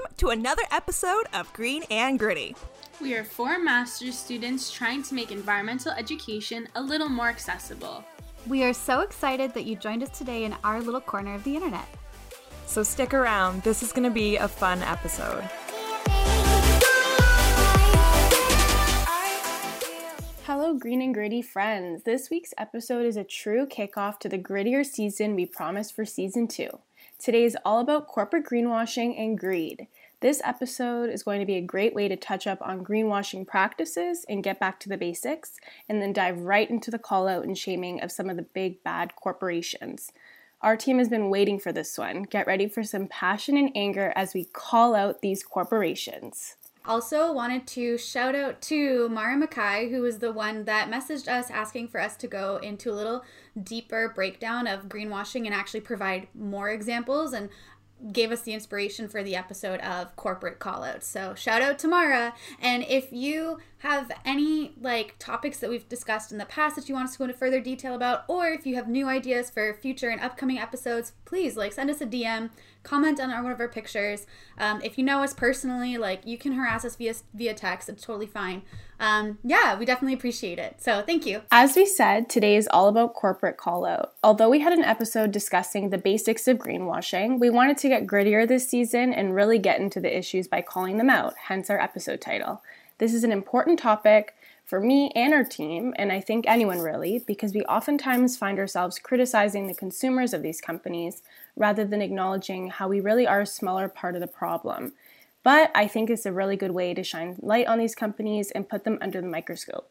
welcome to another episode of Green and Gritty. We are four master's students trying to make environmental education a little more accessible. We are so excited that you joined us today in our little corner of the internet. So stick around, this is going to be a fun episode. Hello, Green and Gritty friends. This week's episode is a true kickoff to the grittier season we promised for season 2. Today is all about corporate greenwashing and greed. This episode is going to be a great way to touch up on greenwashing practices and get back to the basics, and then dive right into the call-out and shaming of some of the big bad corporations. Our team has been waiting for this one. Get ready for some passion and anger as we call out these corporations. Also wanted to shout out to Mara McKay, who was the one that messaged us asking for us to go into a little deeper breakdown of greenwashing and actually provide more examples, and gave us the inspiration for the episode of corporate callouts. So shout out to Mara. And if you have any topics that we've discussed in the past that you want us to go into further detail about, or if you have new ideas for future and upcoming episodes, please send us a DM, comment on one of our pictures. If you know us personally, you can harass us via text. It's totally fine. We definitely appreciate it. So thank you. As we said, today is all about corporate call out. Although we had an episode discussing the basics of greenwashing, we wanted to get grittier this season and really get into the issues by calling them out, hence our episode title. This is an important topic for me and our team, and I think anyone really, because we oftentimes find ourselves criticizing the consumers of these companies rather than acknowledging how we really are a smaller part of the problem. But I think it's a really good way to shine light on these companies and put them under the microscope.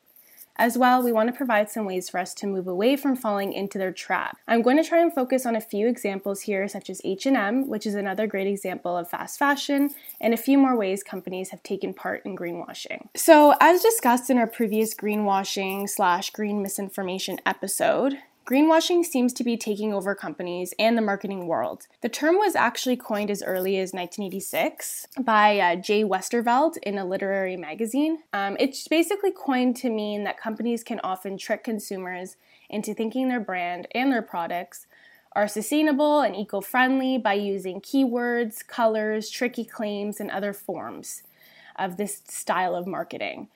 As well, we want to provide some ways for us to move away from falling into their trap. I'm going to try and focus on a few examples here, such as H&M, which is another great example of fast fashion, and a few more ways companies have taken part in greenwashing. So as discussed in our previous greenwashing/green misinformation episode, greenwashing seems to be taking over companies and the marketing world. The term was actually coined as early as 1986 by Jay Westerveld in a literary magazine. It's basically coined to mean that companies can often trick consumers into thinking their brand and their products are sustainable and eco-friendly by using keywords, colors, tricky claims, and other forms of this style of marketing.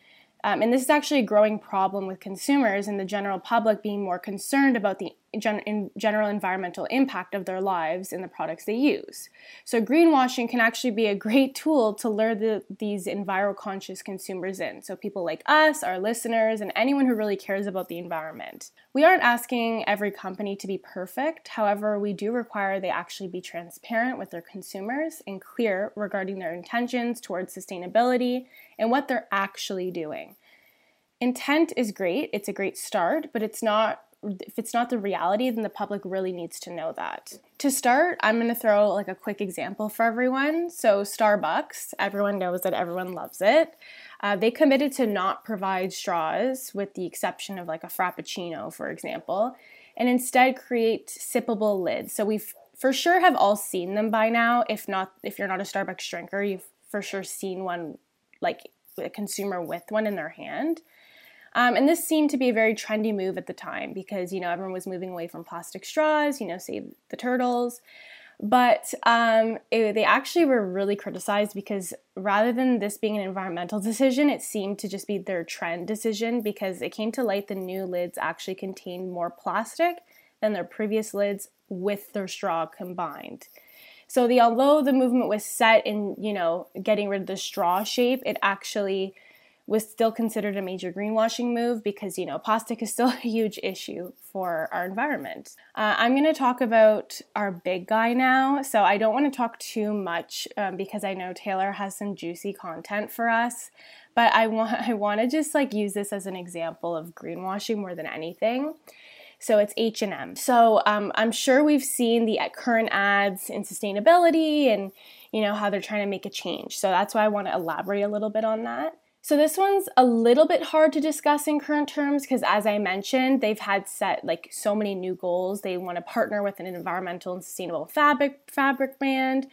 And this is actually a growing problem with consumers and the general public being more concerned about the general environmental impact of their lives and the products they use. So greenwashing can actually be a great tool to lure these enviro-conscious consumers in. So people like us, our listeners, and anyone who really cares about the environment. We aren't asking every company to be perfect. However, we do require they actually be transparent with their consumers and clear regarding their intentions towards sustainability and what they're actually doing. Intent is great. It's a great start, but if it's not the reality, then the public really needs to know that. To start, I'm going to throw a quick example for everyone. So Starbucks, everyone knows that everyone loves it. They committed to not provide straws with the exception of a Frappuccino, for example, and instead create sippable lids. So we've for sure have all seen them by now. If you're not a Starbucks drinker, you've for sure seen one, a consumer with one in their hand. And this seemed to be a very trendy move at the time because, everyone was moving away from plastic straws, save the turtles. But they actually were really criticized because rather than this being an environmental decision, it seemed to just be their trend decision because it came to light the new lids actually contained more plastic than their previous lids with their straw combined. So although the movement was set in, getting rid of the straw shape, it actually was still considered a major greenwashing move because, plastic is still a huge issue for our environment. I'm going to talk about our big guy now. So I don't want to talk too much because I know Taylor has some juicy content for us, but I want to just use this as an example of greenwashing more than anything. So it's H&M. So I'm sure we've seen the current ads in sustainability and, how they're trying to make a change. So that's why I want to elaborate a little bit on that. So this one's a little bit hard to discuss in current terms because, as I mentioned, they've had set so many new goals. They want to partner with an environmental and sustainable fabric brand.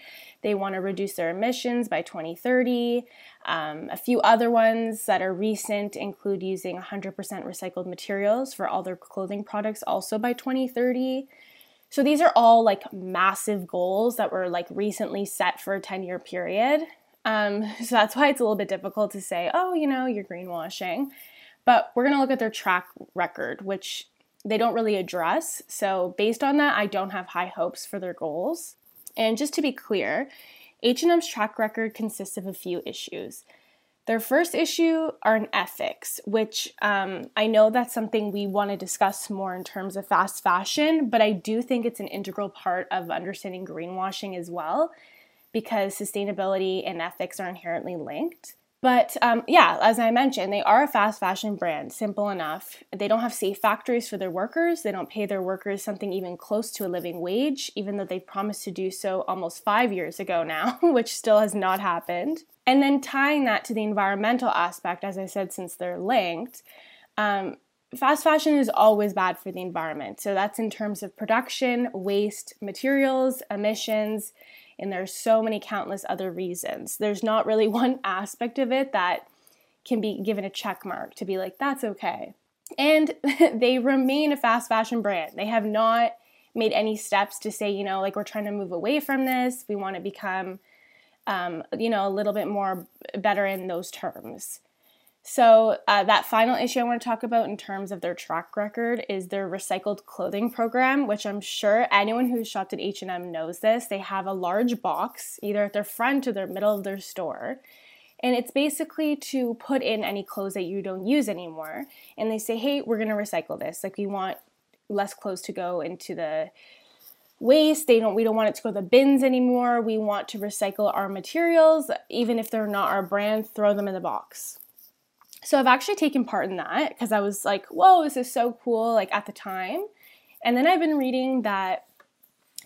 They want to reduce their emissions by 2030. A few other ones that are recent include using 100% recycled materials for all their clothing products also by 2030. So these are all like massive goals that were like recently set for a 10-year period. So that's why it's a little bit difficult to say, oh, you know, you're greenwashing. But we're going to look at their track record, which they don't really address. So based on that, I don't have high hopes for their goals. And just to be clear, H&M's track record consists of a few issues. Their first issue are in ethics, which I know that's something we want to discuss more in terms of fast fashion, but I do think it's an integral part of understanding greenwashing as well, because sustainability and ethics are inherently linked. But yeah, as I mentioned, they are a fast fashion brand, simple enough. They don't have safe factories for their workers. They don't pay their workers something even close to a living wage, even though they promised to do so almost 5 years ago now, which still has not happened. And then tying that to the environmental aspect, as I said, since they're linked, fast fashion is always bad for the environment. So that's in terms of production, waste, materials, emissions, and there's so many countless other reasons. There's not really one aspect of it that can be given a check mark to be like, that's okay. And they remain a fast fashion brand. They have not made any steps to say, you know, like, we're trying to move away from this. We want to become, you know, a little bit more better in those terms. So that final issue I want to talk about in terms of their track record is their recycled clothing program, which I'm sure anyone who's shopped at H&M knows this. They have a large box either at their front or their middle of their store. And it's basically to put in any clothes that you don't use anymore. And they say, hey, we're going to recycle this. Like, we want less clothes to go into the waste. We don't want it to go to the bins anymore. We want to recycle our materials. Even if they're not our brand, throw them in the box. So I've actually taken part in that because I was like, whoa, this is so cool, like, at the time. And then I've been reading that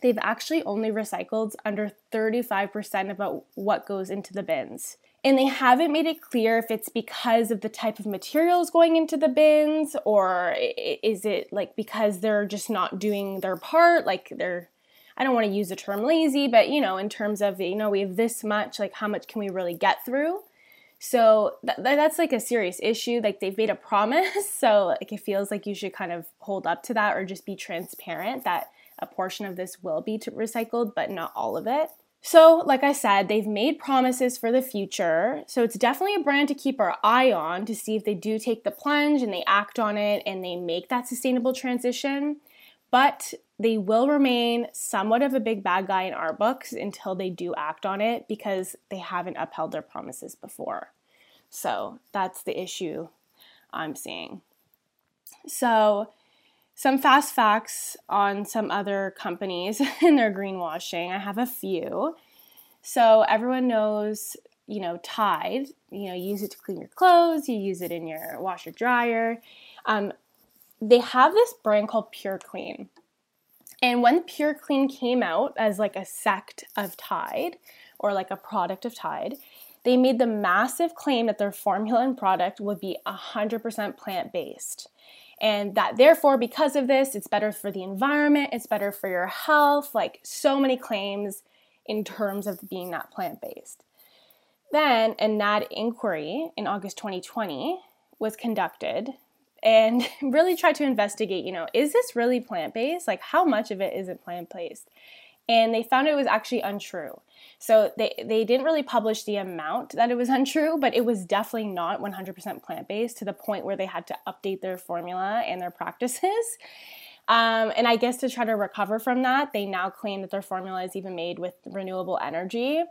they've actually only recycled under 35% about what goes into the bins. And they haven't made it clear if it's because of the type of materials going into the bins, or is it like because they're just not doing their part, like they're, I don't want to use the term lazy, but, you know, in terms of, you know, we have this much, like, how much can we really get through? So that's like a serious issue. Like, they've made a promise, so like it feels like you should kind of hold up to that, or just be transparent that a portion of this will be recycled, but not all of it. So like I said, they've made promises for the future. So it's definitely a brand to keep our eye on to see if they do take the plunge and they act on it and they make that sustainable transition. But they will remain somewhat of a big bad guy in our books until they do act on it, because they haven't upheld their promises before. So that's the issue I'm seeing. So some fast facts on some other companies and their greenwashing. I have a few. So everyone knows, you know, Tide. You know, you use it to clean your clothes. You use it in your washer dryer. They have this brand called Pure Clean. And when Pure Clean came out as like a sect of Tide, or like a product of Tide, they made the massive claim that their formula and product would be 100% plant-based. And that therefore, because of this, it's better for the environment, it's better for your health, like so many claims in terms of being not plant-based. Then a NAD inquiry in August 2020 was conducted, and really try to investigate, you know, is this really plant-based? Like, how much of it isn't plant-based? And they found it was actually untrue. So they didn't really publish the amount that it was untrue, but it was definitely not 100% plant-based, to the point where they had to update their formula and their practices. And I guess to try to recover from that, they now claim that their formula is even made with renewable energy.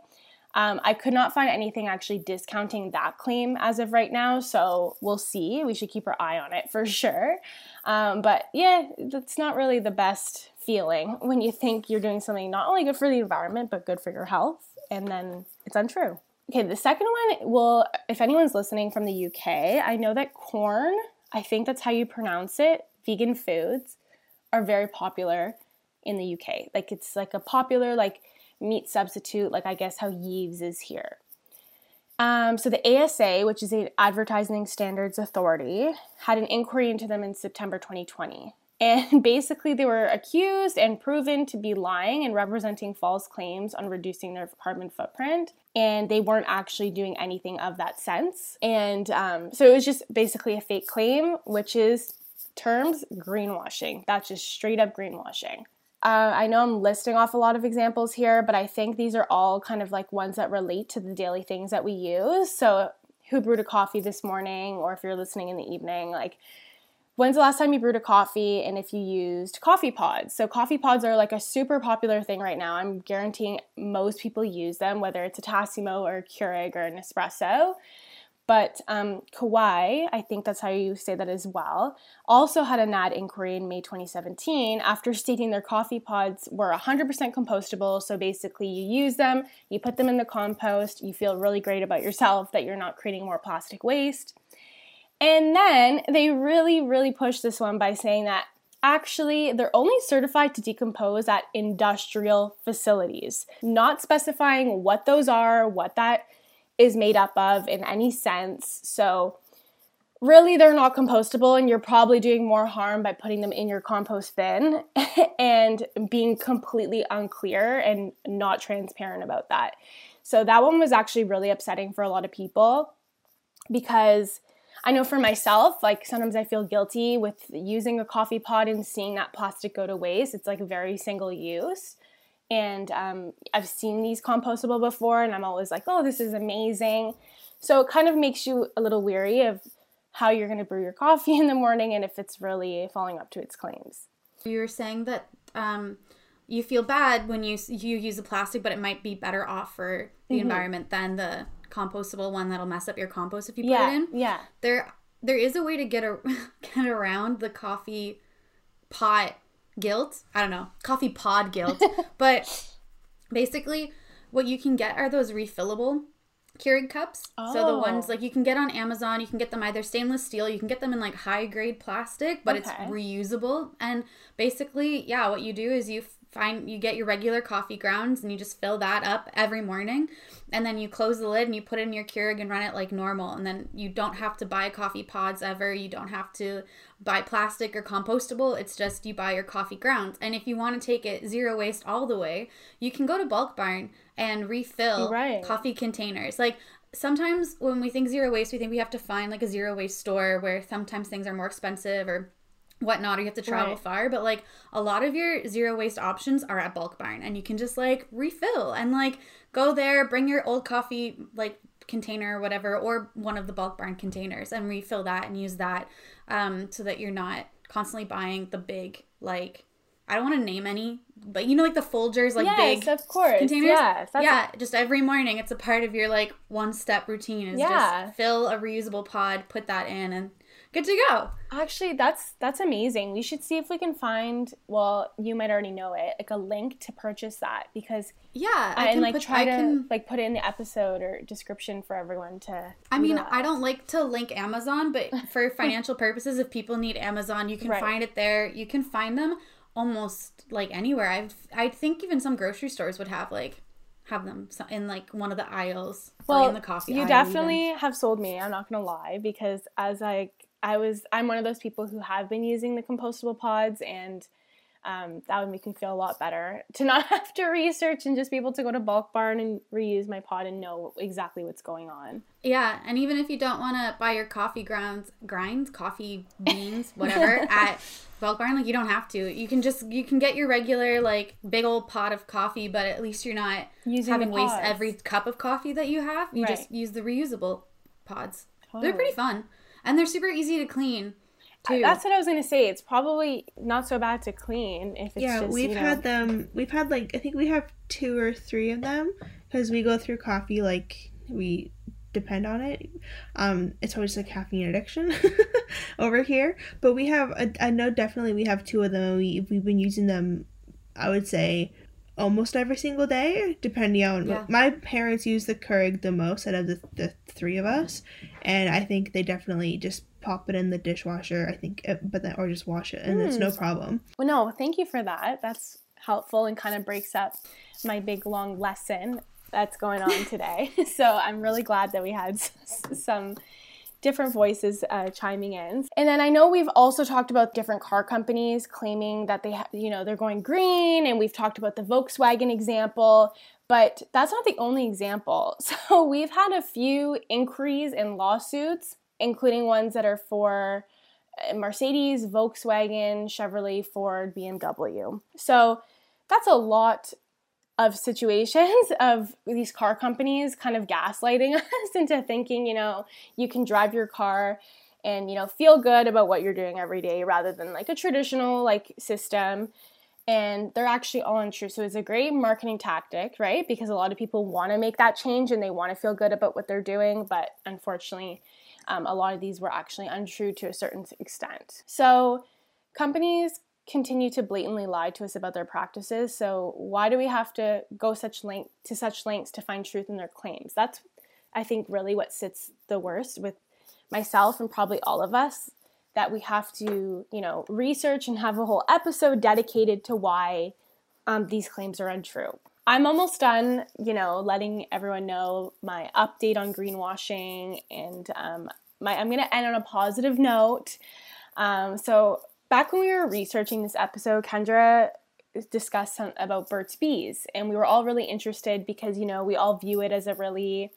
I could not find anything actually discounting that claim as of right now, so we'll see. We should keep our eye on it for sure. But yeah, that's not really the best feeling when you think you're doing something not only good for the environment, but good for your health, and then it's untrue. Okay, the second one, well, if anyone's listening from the UK, I know that Corn, I think that's how you pronounce it, vegan foods are very popular in the UK. Like, it's like a popular, like, meat substitute, like I guess how Yves is here. So the ASA, which is the Advertising Standards Authority, had an inquiry into them in September 2020. And basically they were accused and proven to be lying and representing false claims on reducing their carbon footprint. And they weren't actually doing anything of that sense. And so it was just basically a fake claim, which is termed greenwashing. That's just straight up greenwashing. I know I'm listing off a lot of examples here, but I think these are all kind of like ones that relate to the daily things that we use. So who brewed a coffee this morning, or if you're listening in the evening, like when's the last time you brewed a coffee and if you used coffee pods? So coffee pods are like a super popular thing right now. I'm guaranteeing most people use them, whether it's a Tassimo or a Keurig or an Nespresso. But Kauai, I think that's how you say that as well, also had a NAD inquiry in May 2017 after stating their coffee pods were 100% compostable. So basically you use them, you put them in the compost, you feel really great about yourself that you're not creating more plastic waste. And then they really pushed this one by saying that actually they're only certified to decompose at industrial facilities, not specifying what those are, what that is made up of in any sense. So really they're not compostable, and you're probably doing more harm by putting them in your compost bin and being completely unclear and not transparent about that. So that one was actually really upsetting for a lot of people, because I know for myself, like sometimes I feel guilty with using a coffee pod and seeing that plastic go to waste. It's like very single use. And I've seen these compostable before, and I'm always like, oh, this is amazing. So it kind of makes you a little weary of how you're going to brew your coffee in the morning and if it's really falling up to its claims. You were saying that you feel bad when you use the plastic, but it might be better off for the environment than the compostable one that'll mess up your compost if you put it in. Yeah. There is a way to get around the coffee pot guilt. I don't know. Coffee pod guilt. But basically what you can get are those refillable Keurig cups. Oh. So the ones like you can get on Amazon, you can get them either stainless steel, you can get them in like high grade plastic, but it's reusable. And basically, yeah, what you do is you get your regular coffee grounds and you just fill that up every morning. And then you close the lid and you put it in your Keurig and run it like normal. And then you don't have to buy coffee pods ever. You don't have to buy plastic or compostable. It's just you buy your coffee grounds. And if you want to take it zero waste all the way, you can go to Bulk Barn and refill coffee containers. Like sometimes when we think zero waste, we think we have to find like a zero waste store where sometimes things are more expensive or whatnot, or you have to travel far, but like a lot of your zero waste options are at Bulk Barn, and you can just like refill and like go there, bring your old coffee like container or whatever, or one of the Bulk Barn containers, and refill that and use that so that you're not constantly buying the big, like, I don't want to name any, but you know, like the Folgers, like big containers. Just every morning it's a part of your like one step routine is just fill a reusable pod, put that in, and good to go. Actually, that's amazing. We should see if we can find, well, you might already know it, like a link to purchase that, because I can put it in the episode or description for everyone to. I mean, I don't like to link Amazon, but for financial purposes, if people need Amazon, you can find it there. You can find them almost like anywhere. I think even some grocery stores would have them in like one of the aisles or in the coffee aisle. You definitely have sold me. I'm not gonna lie, because as I'm one of those people who have been using the compostable pods, and that would make me feel a lot better to not have to research and just be able to go to Bulk Barn and reuse my pod and know exactly what's going on. Yeah, and even if you don't want to buy your coffee grinds, coffee beans, whatever, at Bulk Barn, like you don't have to. You can get your regular like big old pot of coffee, but at least you're not having waste every cup of coffee that you have. You just use the reusable pods. Totally. They're pretty fun. And they're super easy to clean, too. That's what I was going to say. It's probably not so bad to clean if it's just, had them. We've had, I think we have 2 or 3 of them, because we go through coffee, we depend on it. It's always a caffeine addiction over here. But we have, I know definitely we have 2 of them. We've been using them, I would say, almost every single day, depending on my parents use the Keurig the most out of the 3 of us, and I think they definitely just pop it in the dishwasher, I think, or just wash it, and it's no problem. Well, no, thank you for that. That's helpful and kind of breaks up my big long lesson that's going on today. So I'm really glad that we had some different voices chiming in. And then I know we've also talked about different car companies claiming that they they're going green, and we've talked about the Volkswagen example, but that's not the only example. So we've had a few inquiries and lawsuits, including ones that are for Mercedes, Volkswagen, Chevrolet, Ford, BMW. So that's a lot of situations of these car companies kind of gaslighting us into thinking, you know, you can drive your car and, you know, feel good about what you're doing every day rather than like a traditional like system. And they're actually all untrue. So it's a great marketing tactic, right? Because a lot of people want to make that change and they want to feel good about what they're doing. But unfortunately, a lot of these were actually untrue to a certain extent. So companies continue to blatantly lie to us about their practices. So why do we have to go to such lengths to find truth in their claims? That's, I think, really what sits the worst with myself and probably all of us, that we have to, you know, research and have a whole episode dedicated to why these claims are untrue. I'm almost done, you know, letting everyone know my update on greenwashing, and I'm going to end on a positive note. So back when we were researching this episode, Kendra discussed about Burt's Bees, and we were all really interested because, you know, we all view it as a really,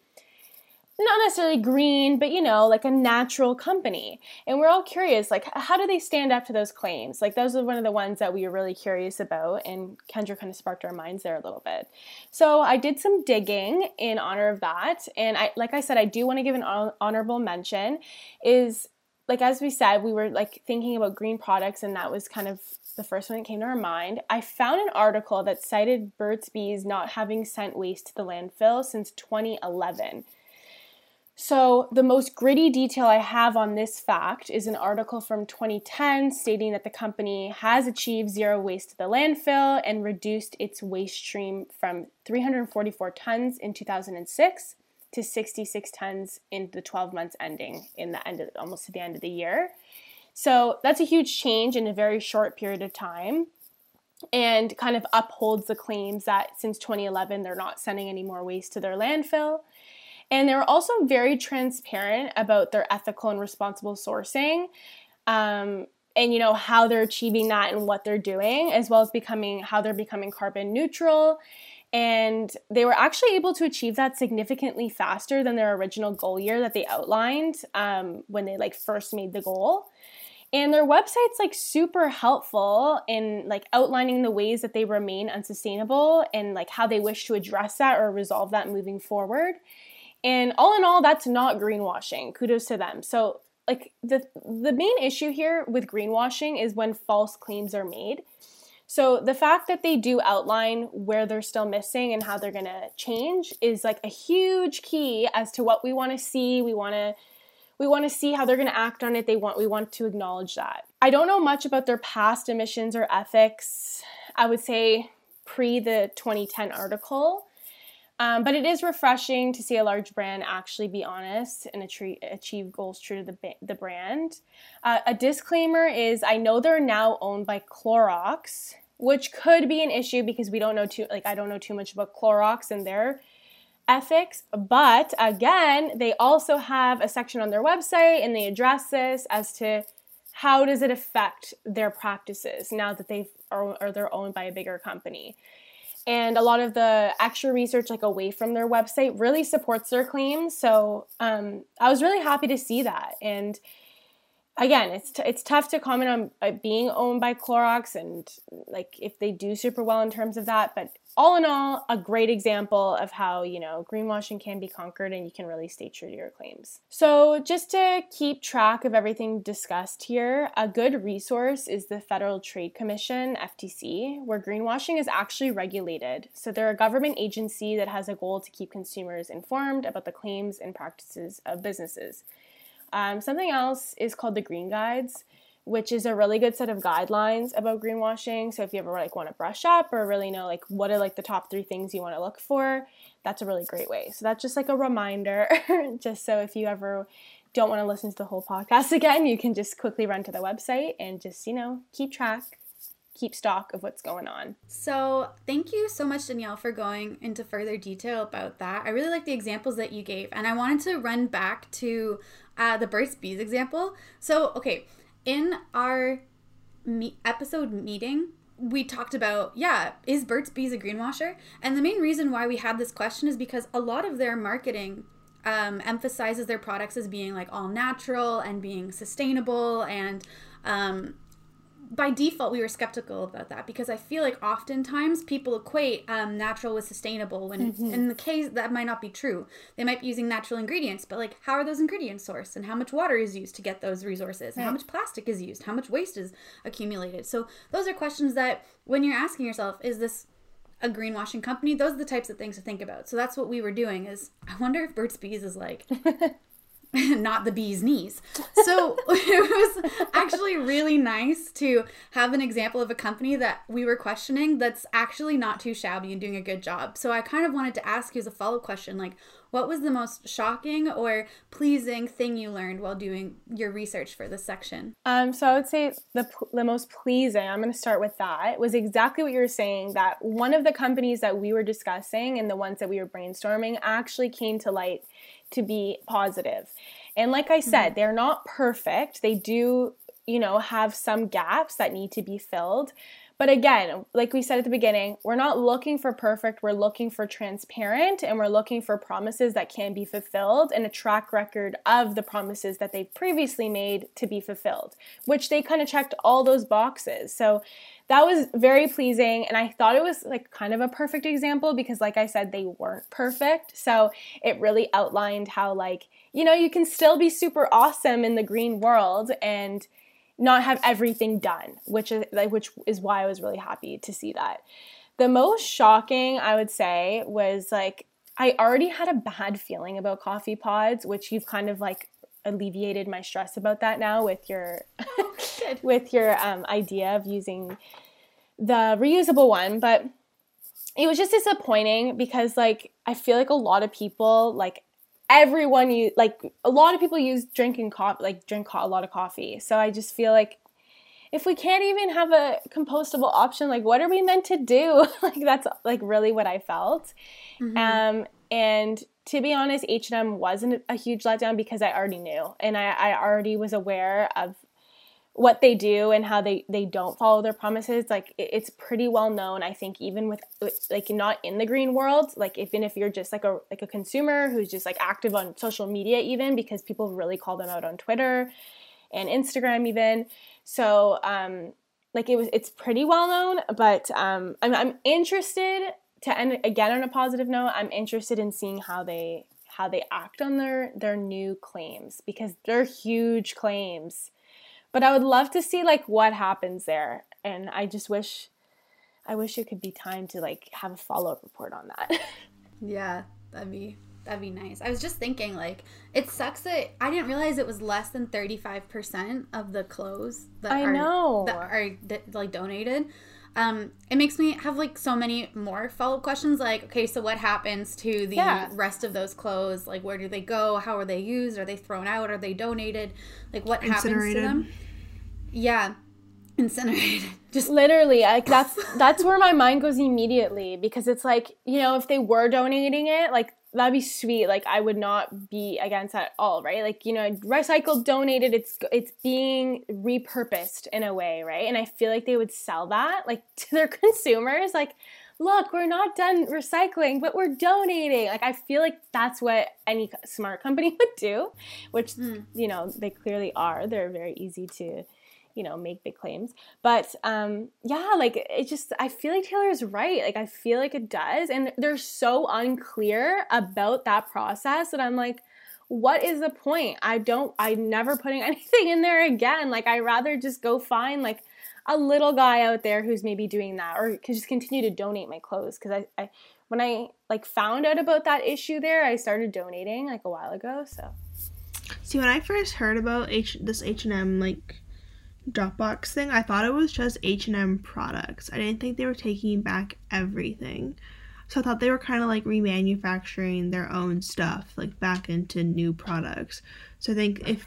not necessarily green, but, you know, like a natural company. And we're all curious, like, how do they stand up to those claims? Like, those are one of the ones that we were really curious about, and Kendra kind of sparked our minds there a little bit. So I did some digging in honor of that, and I do want to give an honorable mention is, like, as we said, we were, like, thinking about green products, and that was kind of the first one that came to our mind. I found an article that cited Burt's Bees not having sent waste to the landfill since 2011. So the most gritty detail I have on this fact is an article from 2010 stating that the company has achieved zero waste to the landfill and reduced its waste stream from 344 tons in 2006 to 66 tons in the 12 months ending in the end of, almost to the end of the year. So that's a huge change in a very short period of time, and kind of upholds the claims that since 2011 they're not sending any more waste to their landfill. And they were also very transparent about their ethical and responsible sourcing, and, you know, how they're achieving that and what they're doing, as well as how they're becoming carbon neutral. And they were actually able to achieve that significantly faster than their original goal year that they outlined when they, like, first made the goal. And their website's, like, super helpful in, like, outlining the ways that they remain unsustainable and, like, how they wish to address that or resolve that moving forward. And all in all, that's not greenwashing. Kudos to them. So, like, the main issue here with greenwashing is when false claims are made. So the fact that they do outline where they're still missing and how they're going to change is, like, a huge key as to what we want to see. We want to see how they're going to act on it. We want to acknowledge that. I don't know much about their past emissions or ethics, I would say pre the 2010 article. But it is refreshing to see a large brand actually be honest and achieve goals true to the brand. A disclaimer is, I know they're now owned by Clorox, which could be an issue because we don't know I don't know too much about Clorox and their ethics. But again, they also have a section on their website and they address this as to how does it affect their practices now that they're owned by a bigger company. And a lot of the extra research, like, away from their website really supports their claims. So I was really happy to see that. And again, it's tough to comment on being owned by Clorox and, like, if they do super well in terms of that. But all in all, a great example of how, you know, greenwashing can be conquered and you can really stay true to your claims. So just to keep track of everything discussed here, a good resource is the Federal Trade Commission, FTC, where greenwashing is actually regulated. So they're a government agency that has a goal to keep consumers informed about the claims and practices of businesses. Something else is called the Green Guides, which is a really good set of guidelines about greenwashing. So if you ever, like, want to brush up or really know, like, what are, like, the top 3 things you want to look for, that's a really great way. So that's just, like, a reminder, just so if you ever don't want to listen to the whole podcast again, you can just quickly run to the website and just, you know, keep stock of what's going on. So thank you so much, Danielle, for going into further detail about that. I really like the examples that you gave. And I wanted to run back to the Burt's Bees example. So, okay, in our episode meeting, we talked about, is Burt's Bees a greenwasher? And the main reason why we had this question is because a lot of their marketing emphasizes their products as being, like, all natural and being sustainable and by default, we were skeptical about that because I feel like oftentimes people equate natural with sustainable when in the case that might not be true. They might be using natural ingredients, but like, how are those ingredients sourced and how much water is used to get those resources and how much plastic is used, how much waste is accumulated? So those are questions that when you're asking yourself, is this a greenwashing company? Those are the types of things to think about. So that's what we were doing is, I wonder if Burt's Bees is like... not the bee's knees. So it was actually really nice to have an example of a company that we were questioning that's actually not too shabby and doing a good job. So I kind of wanted to ask you as a follow-up question, like, what was the most shocking or pleasing thing you learned while doing your research for this section? So I would say the most pleasing, I'm going to start with that, was exactly what you were saying, that one of the companies that we were discussing and the ones that we were brainstorming actually came to light to be positive. And like I said, they're not perfect. They do, you know, have some gaps that need to be filled. But again, like we said at the beginning, we're not looking for perfect, we're looking for transparent, and we're looking for promises that can be fulfilled and a track record of the promises that they've previously made to be fulfilled, which they kind of checked all those boxes. So that was very pleasing, and I thought it was like kind of a perfect example because like I said, they weren't perfect. So it really outlined how, like, you know, you can still be super awesome in the green world and not have everything done, which is why I was really happy to see that. The most shocking, I would say, was like, I already had a bad feeling about coffee pods, which you've kind of like alleviated my stress about that now with your idea of using the reusable one. But it was just disappointing because, like, I feel like a lot of people, like, a lot of people drink a lot of coffee. So I just feel like if we can't even have a compostable option, like, what are we meant to do? Like, that's like really what I felt. And to be honest, H&M wasn't a huge letdown because I already knew, and I already was aware of what they do and how they don't follow their promises. Like, it's pretty well known, I think, even with, like, not in the green world, like, even if you're just like a consumer who's just like active on social media, even, because people really call them out on Twitter and Instagram even. So like, it's pretty well known, but I'm interested to end again on a positive note. I'm interested in seeing how they act on their new claims, because they're huge claims. But I would love to see, like, what happens there. And I just wish it could be time to, like, have a follow-up report on that. Yeah, that'd be nice. I was just thinking, like, it sucks that I didn't realize it was less than 35% of the clothes that are donated. It makes me have, like, so many more follow-up questions, like, okay, so what happens to the rest of those clothes? Like, where do they go? How are they used? Are they thrown out? Are they donated? Like, what happens to them? Yeah. Incinerated. Just literally, like, that's where my mind goes immediately, because it's like, you know, if they were donating it, like, that'd be sweet. Like, I would not be against that at all, right? Like, you know, recycled, donated, it's being repurposed in a way, right? And I feel like they would sell that, like, to their consumers. Like, look, we're not done recycling, but we're donating. Like, I feel like that's what any smart company would do, which, you know, they clearly are. They're very easy to, you know, make big claims. But yeah, like, it just, I feel like Taylor's right. Like, I feel like it does. And they're so unclear about that process that I'm like, what is the point? I'm never putting anything in there again. Like, I'd rather just go find, like, a little guy out there who's maybe doing that, or could just continue to donate my clothes. Cause I when I, like, found out about that issue there, I started donating, like, a while ago. So. See, when I first heard about this H&M, like, Dropbox thing, I thought it was just H&M products. I didn't think they were taking back everything. So I thought they were kind of like remanufacturing their own stuff, like, back into new products. So I think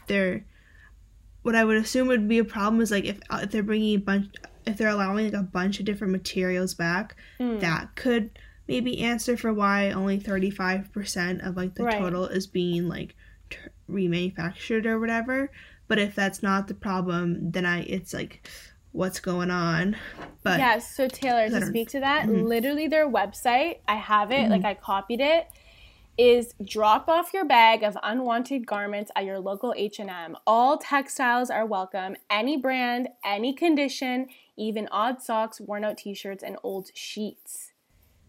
what I would assume would be a problem is, like, if they're bringing if they're allowing, like, a bunch of different materials back, that could maybe answer for why only 35% of, like, the total is being, like, remanufactured or whatever. But if that's not the problem, then it's like, what's going on? But yeah, so Taylor, to speak to that, literally their website, I have it, like, I copied it. is drop off your bag of unwanted garments at your local H&M. All textiles are welcome, any brand, any condition, even odd socks, worn out t-shirts, and old sheets.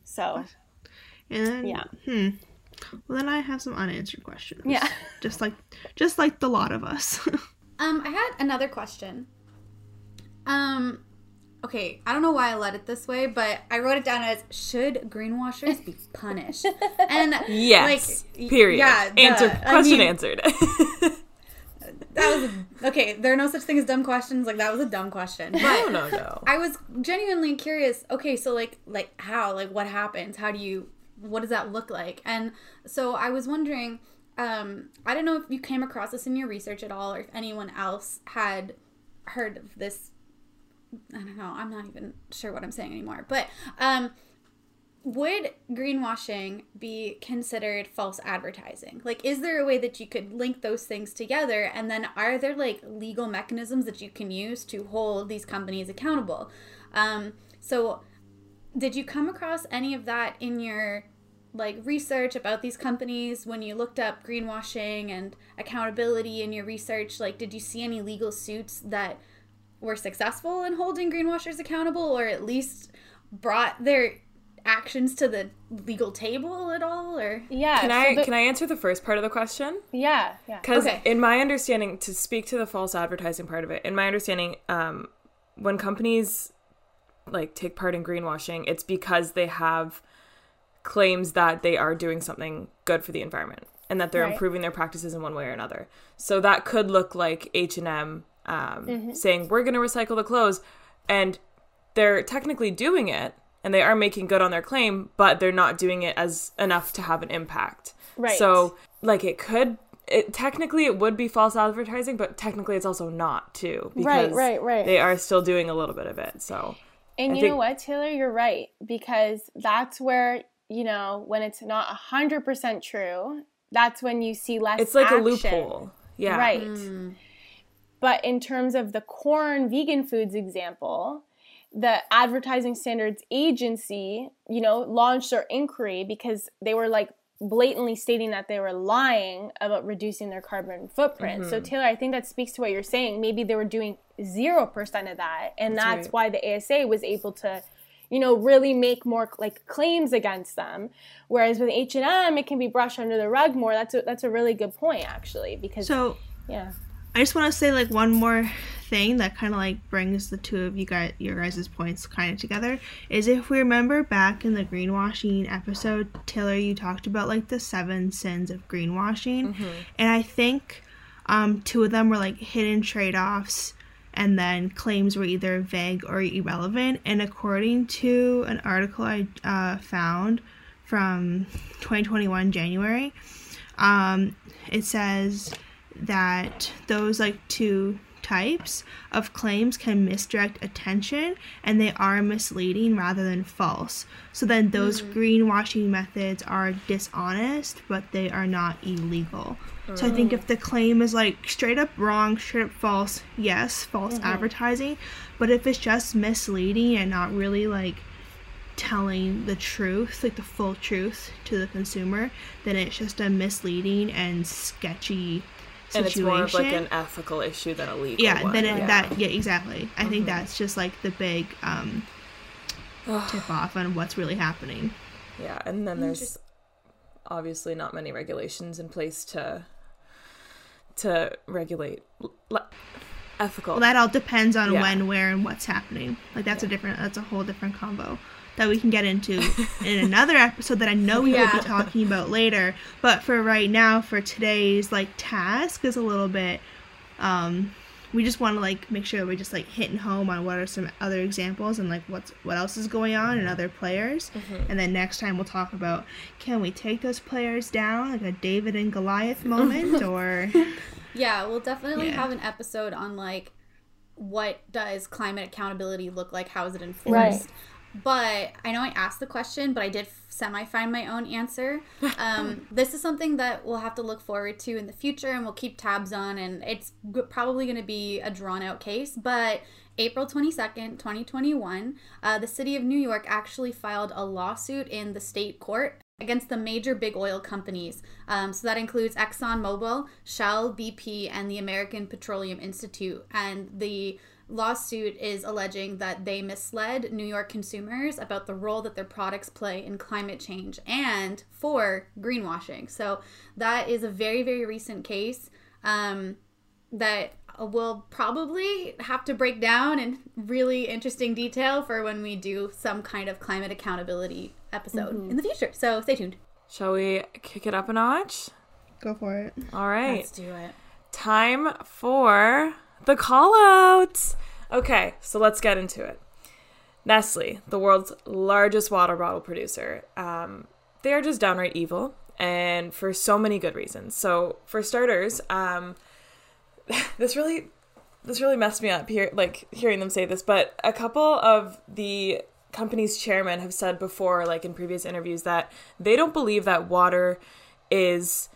So, and, yeah. Well, then I have some unanswered questions. Yeah. Just like the lot of us. I had another question. Okay, I don't know why I led it this way, but I wrote it down as, should greenwashers be punished? And yes, like, period. Yeah, answered. Okay, there are no such thing as dumb questions. Like, that was a dumb question. But no. I was genuinely curious. Okay, so, like how? Like, what happens? How do you, what does that look like? And so I was wondering, I don't know if you came across this in your research at all, or if anyone else had heard of this. I don't know. I'm not even sure what I'm saying anymore. But would greenwashing be considered false advertising? Like, is there a way that you could link those things together? And then are there, like, legal mechanisms that you can use to hold these companies accountable? So did you come across any of that in your, like, research about these companies when you looked up greenwashing and accountability in your research? Like, did you see any legal suits that were successful in holding greenwashers accountable, or at least brought their actions to the legal table at all? Or can I answer the first part of the question? Yeah. Because in my understanding, to speak to the false advertising part of it, in my understanding, when companies like take part in greenwashing, it's because they have claims that they are doing something good for the environment and that they're improving their practices in one way or another. So that could look like H&M. Saying we're going to recycle the clothes, and they're technically doing it and they are making good on their claim, but they're not doing it as enough to have an impact. Right. So like it would be false advertising, but technically it's also not too, because they are still doing a little bit of it. So, and you know what, Taylor, you're right, because that's where, you know, when it's not 100% true, that's when you see less action. It's like a loophole. Yeah. Right. Mm. But in terms of the Corn vegan foods example, the Advertising Standards Agency, you know, launched their inquiry because they were like blatantly stating that they were lying about reducing their carbon footprint. Mm-hmm. So Taylor, I think that speaks to what you're saying. Maybe they were doing 0% of that. And that's why the ASA was able to, you know, really make more like claims against them. Whereas with H&M, it can be brushed under the rug more. That's a really good point, actually, because I just want to say, like, one more thing that kind of, like, brings the two of you guys, your guys' points kind of together, is if we remember back in the greenwashing episode, Taylor, you talked about, like, the 7 sins of greenwashing, and I think two of them were, like, hidden trade-offs, and then claims were either vague or irrelevant, and according to an article I found from 2021 January, it says that those like two types of claims can misdirect attention, and they are misleading rather than false. So then those greenwashing methods are dishonest, but they are not illegal. So I think if the claim is like straight up wrong, straight up false, yes, false advertising. But if it's just misleading and not really like telling the truth, like the full truth to the consumer, then it's just a misleading and sketchy situation. And it's more of like an ethical issue than a legal one. Exactly. I think that's just like the big tip off on what's really happening. Yeah, and then there's obviously not many regulations in place to regulate ethical. Well, that all depends on when, where, and what's happening. Like that's a whole different combo that we can get into in another episode that I know we will be talking about later. But for right now, for today's, like, task is a little bit, we just want to, like, make sure we're just, like, hitting home on what are some other examples and, like, what else is going on and other players. And then next time we'll talk about, can we take those players down, like a David and Goliath moment, or... Yeah, we'll definitely have an episode on, like, what does climate accountability look like? How is it enforced? Right. But I know I asked the question, but I did find my own answer. This is something that we'll have to look forward to in the future, and we'll keep tabs on. And it's probably going to be a drawn-out case. But April 22nd, 2021, the city of New York actually filed a lawsuit in the state court against the major big oil companies. So that includes ExxonMobil, Shell, BP, and the American Petroleum Institute. And the lawsuit is alleging that they misled New York consumers about the role that their products play in climate change and for greenwashing. So that is a very, very recent case that we'll probably have to break down in really interesting detail for when we do some kind of climate accountability episode in the future. So stay tuned. Shall we kick it up a notch? Go for it. All right. Let's do it. Time for the call-outs. Okay, so let's get into it. Nestle, the world's largest water bottle producer, they are just downright evil, and for so many good reasons. So for starters, this really messed me up here, like hearing them say this, but a couple of the company's chairmen have said before, like in previous interviews, that they don't believe that water is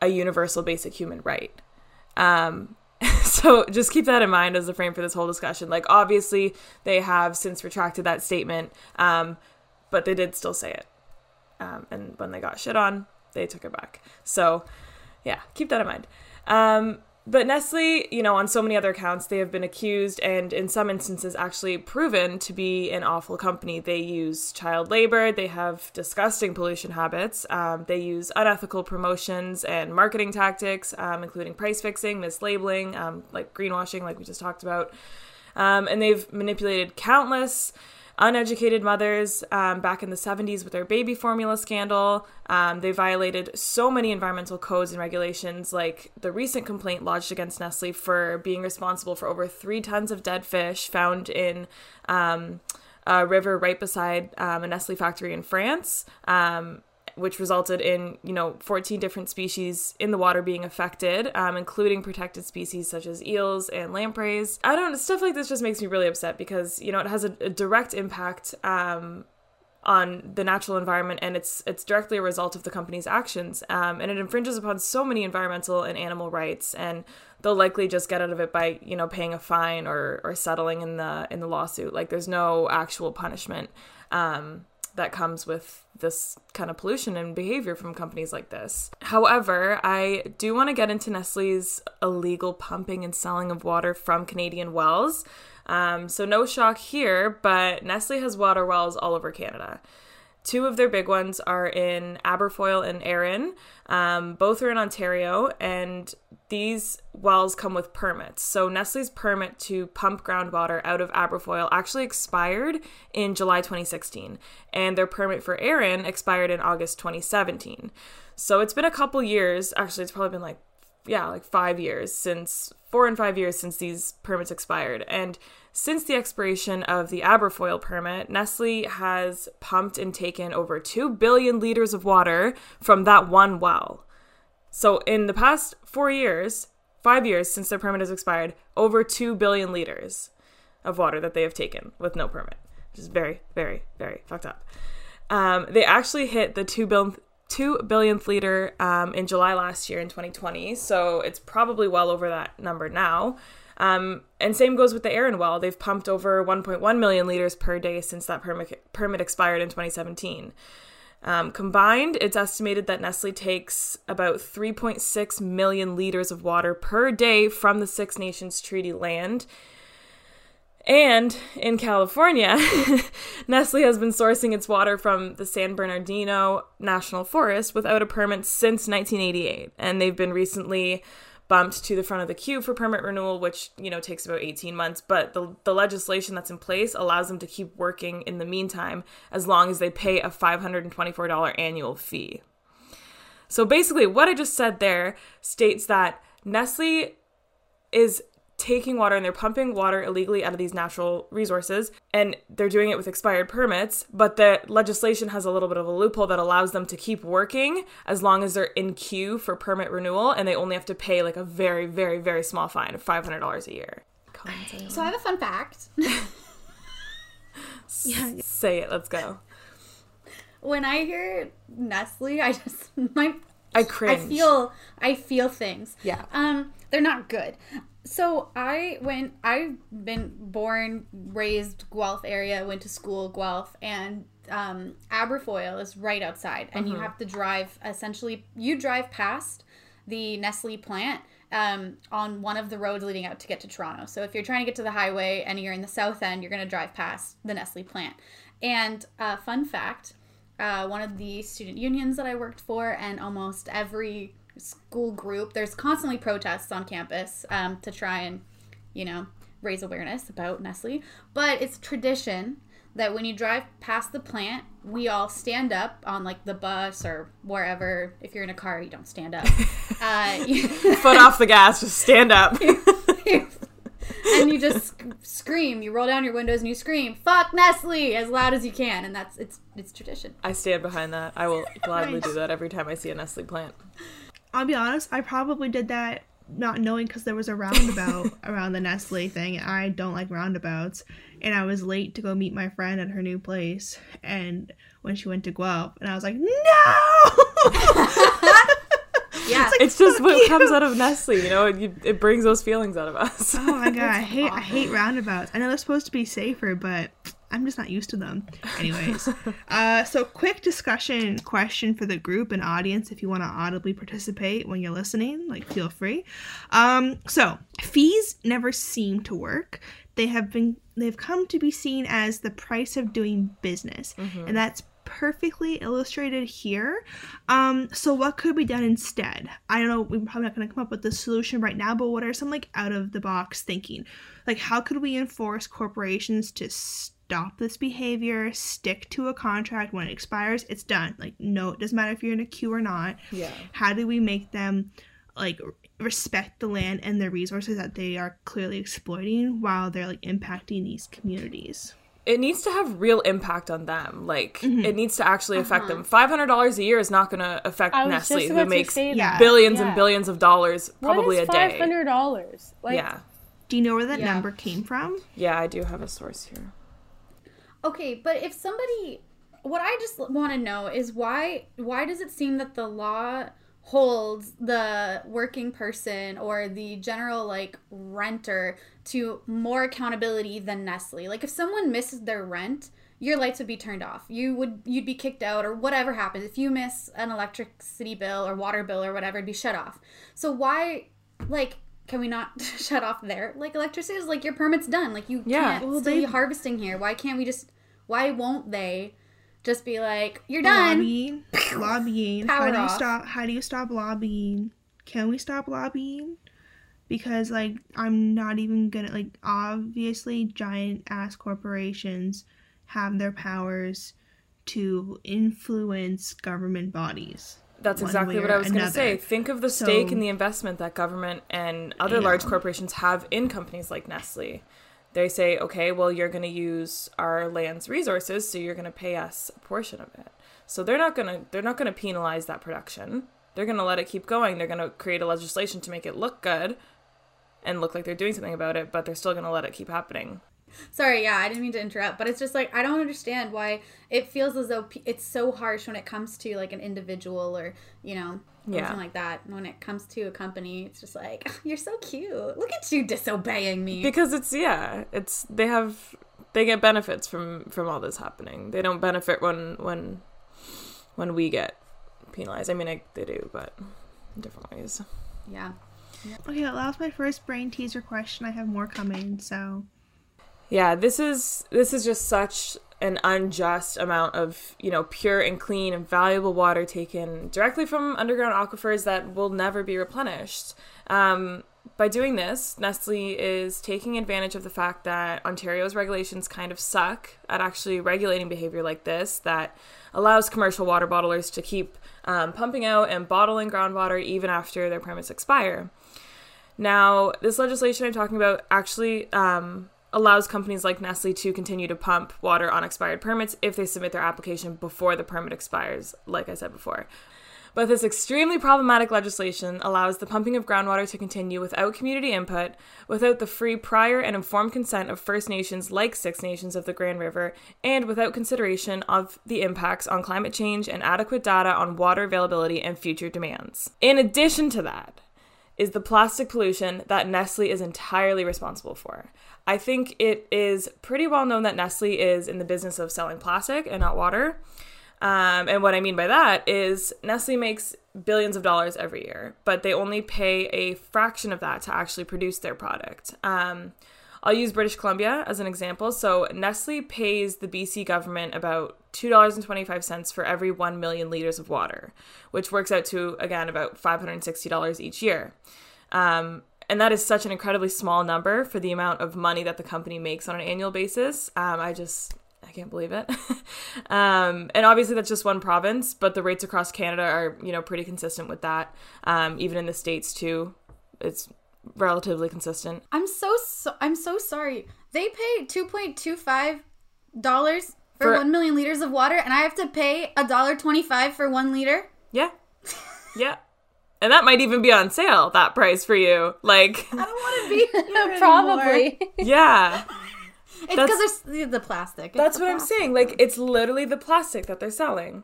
a universal basic human right. So just keep that in mind as the frame for this whole discussion. Like, obviously they have since retracted that statement, but they did still say it. And when they got shit on, they took it back. So yeah, keep that in mind. But Nestle, you know, on so many other accounts, they have been accused and in some instances actually proven to be an awful company. They use child labor. They have disgusting pollution habits. They use unethical promotions and marketing tactics, including price fixing, mislabeling, like greenwashing, like we just talked about. And they've manipulated countless uneducated mothers back in the 70s with their baby formula scandal. They violated so many environmental codes and regulations, like the recent complaint lodged against Nestle for being responsible for over 3 tons of dead fish found in a river right beside a Nestle factory in France, which resulted in, you know, 14 different species in the water being affected, including protected species such as eels and lampreys. Stuff like this just makes me really upset because, you know, it has a direct impact on the natural environment, and it's directly a result of the company's actions. And it infringes upon so many environmental and animal rights, and they'll likely just get out of it by, you know, paying a fine or settling in the lawsuit. Like, there's no actual punishment that comes with this kind of pollution and behavior from companies like this. However, I do want to get into Nestle's illegal pumping and selling of water from Canadian wells. So no shock here, but Nestle has water wells all over Canada. Two of their big ones are in Aberfoyle and Erin. Both are in Ontario, and these wells come with permits. So Nestle's permit to pump groundwater out of Aberfoyle actually expired in July 2016, and their permit for Erin expired in August 2017. So it's been a couple years, actually it's probably been like 5 years since, 4 and 5 years since these permits expired. And since the expiration of the Aberfoyle permit, Nestle has pumped and taken over 2 billion liters of water from that one well. So in the past 5 years since their permit has expired, over 2 billion liters of water that they have taken with no permit, which is very, very, very fucked up. They actually hit the 2 billionth liter in July last year in 2020, so it's probably well over that number now. And same goes with the Erin well. They've pumped over 1.1 million liters per day since that permit expired in 2017. Combined, it's estimated that Nestle takes about 3.6 million liters of water per day from the Six Nations Treaty land. And in California, Nestle has been sourcing its water from the San Bernardino National Forest without a permit since 1988. And they've been recently bumped to the front of the queue for permit renewal, which, you know, takes about 18 months. But the legislation that's in place allows them to keep working in the meantime, as long as they pay a $524 annual fee. So basically what I just said there states that Nestle is taking water and they're pumping water illegally out of these natural resources, and they're doing it with expired permits, but the legislation has a little bit of a loophole that allows them to keep working as long as they're in queue for permit renewal, and they only have to pay like a very, very, very small fine of $500 a year. So I have a fun fact. Yeah. Say it. Let's go. When I hear Nestle, I cringe. I feel things. Yeah. They're not good. So I've been born, raised Guelph area, went to school Guelph, and Aberfoyle is right outside, and you have to drive, essentially, you drive past the Nestle plant on one of the roads leading out to get to Toronto. So if you're trying to get to the highway and you're in the south end, you're going to drive past the Nestle plant. And fun fact, one of the student unions that I worked for, and almost every school group, there's constantly protests on campus to try and, you know, raise awareness about Nestle. But it's tradition that when you drive past the plant, we all stand up on, like, the bus or wherever. If you're in a car, you don't stand up. Foot off the gas, just stand up. And you just scream. You roll down your windows and you scream, "Fuck Nestle," as loud as you can. And that's it's tradition. I stand behind that. I will gladly do that every time I see a Nestle plant. I'll be honest, I probably did that not knowing, because there was a roundabout around the Nestle thing. I don't like roundabouts, and I was late to go meet my friend at her new place, and when she went to go up, and I was like, no. Yeah, it's just what comes out of Nestle, you know. It brings those feelings out of us. Oh my god, I hate roundabouts. I know they're supposed to be safer, but I'm just not used to them. Anyways, so quick discussion question for the group and audience. If you want to audibly participate when you're listening, like, feel free. So fees never seem to work. They've come to be seen as the price of doing business, and that's perfectly illustrated here. So what could be done instead? I don't know, we're probably not going to come up with the solution right now, but what are some, like, out of the box thinking? Like, how could we enforce corporations to stop this behavior, stick to a contract? When it expires, it's done. Like, no, it doesn't matter if you're in a queue or not. Yeah. How do we make them, like, respect the land and the resources that they are clearly exploiting while they're, like, impacting these communities? It needs to have real impact on them. Like, it needs to actually affect them. $500 a year is not going to affect Nestle, who makes billions and billions of dollars probably a day. What is $500? Like, yeah. Do you know where that number came from? Yeah, I do have a source here. Okay, but if somebody... What I just want to know is why does it seem that the law holds the working person or the general, like, renter to more accountability than Nestle? Like, if someone misses their rent, your lights would be turned off. You'd be kicked out, or whatever happens. If you miss an electricity bill or water bill or whatever, it'd be shut off. So why, like... Can we not shut off there? Like, electricity is, like, your permit's done. Like, you can't be harvesting here. Why can't we just... Why won't they just be like, you're done? Lobbying. How do you stop lobbying? Can we stop lobbying? Because, like, I'm not even gonna... Like, obviously, giant-ass corporations have their powers to influence government bodies. That's exactly what I was going to say. Think of the stake in the investment that government and other large corporations have in companies like Nestle. They say, okay, well, you're going to use our land's resources, so you're going to pay us a portion of it. So they're not going to penalize that production. They're going to let it keep going. They're going to create a legislation to make it look good and look like they're doing something about it, but they're still going to let it keep happening. Sorry, I didn't mean to interrupt, but it's just, like, I don't understand why it feels as though it's so harsh when it comes to, like, an individual or, you know, something like that. And when it comes to a company, it's just like, oh, you're so cute. Look at you disobeying me. Because they get benefits from all this happening. They don't benefit when we get penalized. I mean, they do, but in different ways. Yeah. Okay, that was my first brain teaser question. I have more coming, so... Yeah, this is just such an unjust amount of, you know, pure and clean and valuable water taken directly from underground aquifers that will never be replenished. By doing this, Nestle is taking advantage of the fact that Ontario's regulations kind of suck at actually regulating behavior like this, that allows commercial water bottlers to keep pumping out and bottling groundwater even after their permits expire. Now, this legislation I'm talking about actually... allows companies like Nestle to continue to pump water on expired permits if they submit their application before the permit expires, like I said before. But this extremely problematic legislation allows the pumping of groundwater to continue without community input, without the free prior and informed consent of First Nations like Six Nations of the Grand River, and without consideration of the impacts on climate change and adequate data on water availability and future demands. In addition to that, is the plastic pollution that Nestle is entirely responsible for. I think it is pretty well known that Nestle is in the business of selling plastic and not water. And what I mean by that is Nestle makes billions of dollars every year, but they only pay a fraction of that to actually produce their product. I'll use British Columbia as an example. So Nestle pays the BC government about $2.25 for every 1 million liters of water, which works out to, again, about $560 each year. And that is such an incredibly small number for the amount of money that the company makes on an annual basis. I can't believe it. And obviously that's just one province, but the rates across Canada are, pretty consistent with that. Even in the States too, it's relatively consistent. I'm so sorry. They pay $2.25 for 1 million liters of water, and I have to pay $1.25 for 1 liter. Yeah, yeah. And that might even be on sale, that price for you. Like, I don't want to be here probably. Yeah. It's because there's the plastic. That's what I'm saying. Like, it's literally the plastic that they're selling.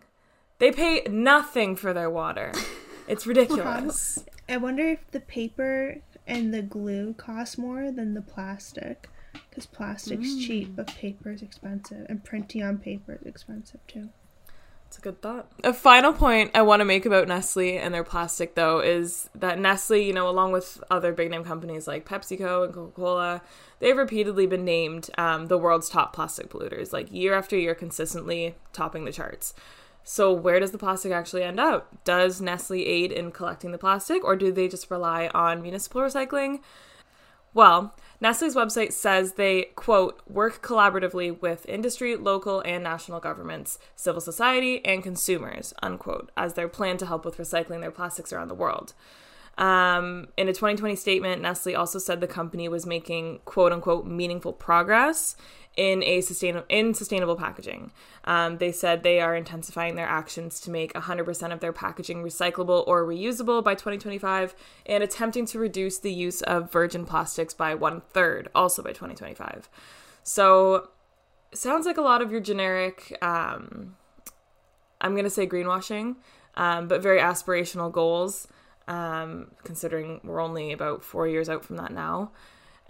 They pay nothing for their water. It's ridiculous. I wonder if the paper and the glue cost more than the plastic. Because plastic's cheap, but paper is expensive. And printing on paper is expensive, too. It's a good thought. A final point I want to make about Nestle and their plastic, though, is that Nestle, along with other big-name companies like PepsiCo and Coca-Cola, they've repeatedly been named the world's top plastic polluters, like year after year, consistently topping the charts. So where does the plastic actually end up? Does Nestle aid in collecting the plastic, or do they just rely on municipal recycling? Well, Nestle's website says they, quote, work collaboratively with industry, local, and national governments, civil society, and consumers, unquote, as their plan to help with recycling their plastics around the world. In a 2020 statement, Nestle also said the company was making, quote, unquote, meaningful progress in sustainable packaging. They said they are intensifying their actions to make 100% of their packaging recyclable or reusable by 2025 and attempting to reduce the use of virgin plastics by 1/3, also by 2025. So sounds like a lot of your generic, I'm going to say greenwashing, but very aspirational goals, considering we're only about 4 years out from that now.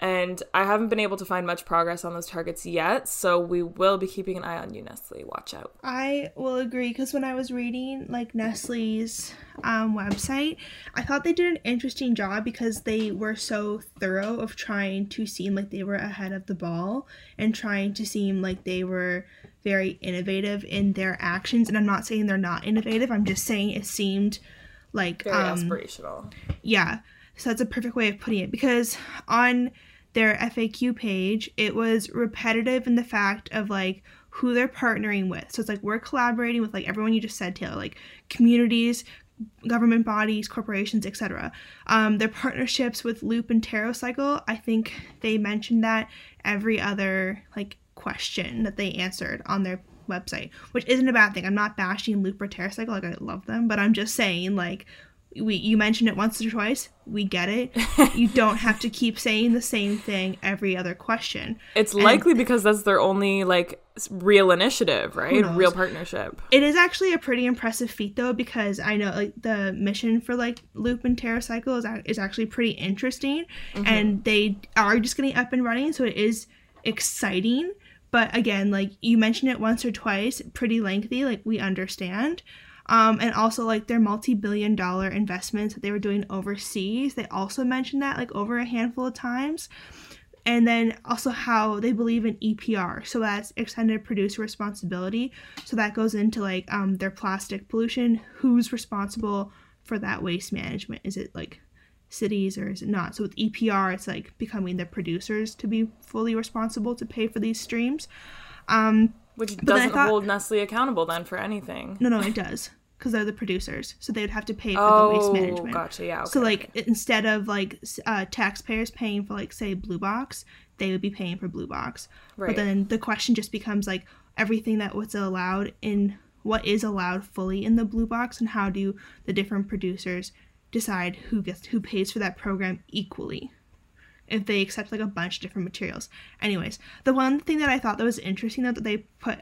And I haven't been able to find much progress on those targets yet, so we will be keeping an eye on you, Nestle. Watch out. I will agree, because when I was reading, Nestle's website, I thought they did an interesting job because they were so thorough of trying to seem like they were ahead of the ball and trying to seem like they were very innovative in their actions. And I'm not saying they're not innovative. I'm just saying it seemed like... very aspirational. Yeah. So that's a perfect way of putting it, because on their FAQ page, it was repetitive in the fact of, who they're partnering with. So it's, we're collaborating with, everyone you just said, Taylor, communities, government bodies, corporations, etc. Their partnerships with Loop and TerraCycle, I think they mentioned that every other, question that they answered on their website, which isn't a bad thing. I'm not bashing Loop or TerraCycle. I love them, but I'm just saying, you mentioned it once or twice. We get it. You don't have to keep saying the same thing every other question. It's likely because that's their only real initiative, right? Real partnership. It is actually a pretty impressive feat, though, because I know the mission for Loop and TerraCycle is actually pretty interesting, and they are just getting up and running, so it is exciting. But again, you mentioned it once or twice, pretty lengthy. We understand. And also, their multi-billion dollar investments that they were doing overseas. They also mentioned that, over a handful of times. And then also how they believe in EPR. So that's extended producer responsibility. So that goes into, their plastic pollution. Who's responsible for that waste management? Is it, cities or is it not? So with EPR, it's, becoming the producers to be fully responsible to pay for these streams. Which doesn't hold Nestle accountable then for anything. No, it does. Because they're the producers, so they would have to pay for the waste management. Oh, gotcha, yeah. Okay, so, instead of, taxpayers paying for, say, Blue Box, they would be paying for Blue Box. Right. But then the question just becomes, everything that was allowed in what is allowed fully in the Blue Box, and how do the different producers decide who pays for that program equally? if they accept like a bunch of different materials. Anyways, the one thing that I thought that was interesting that they put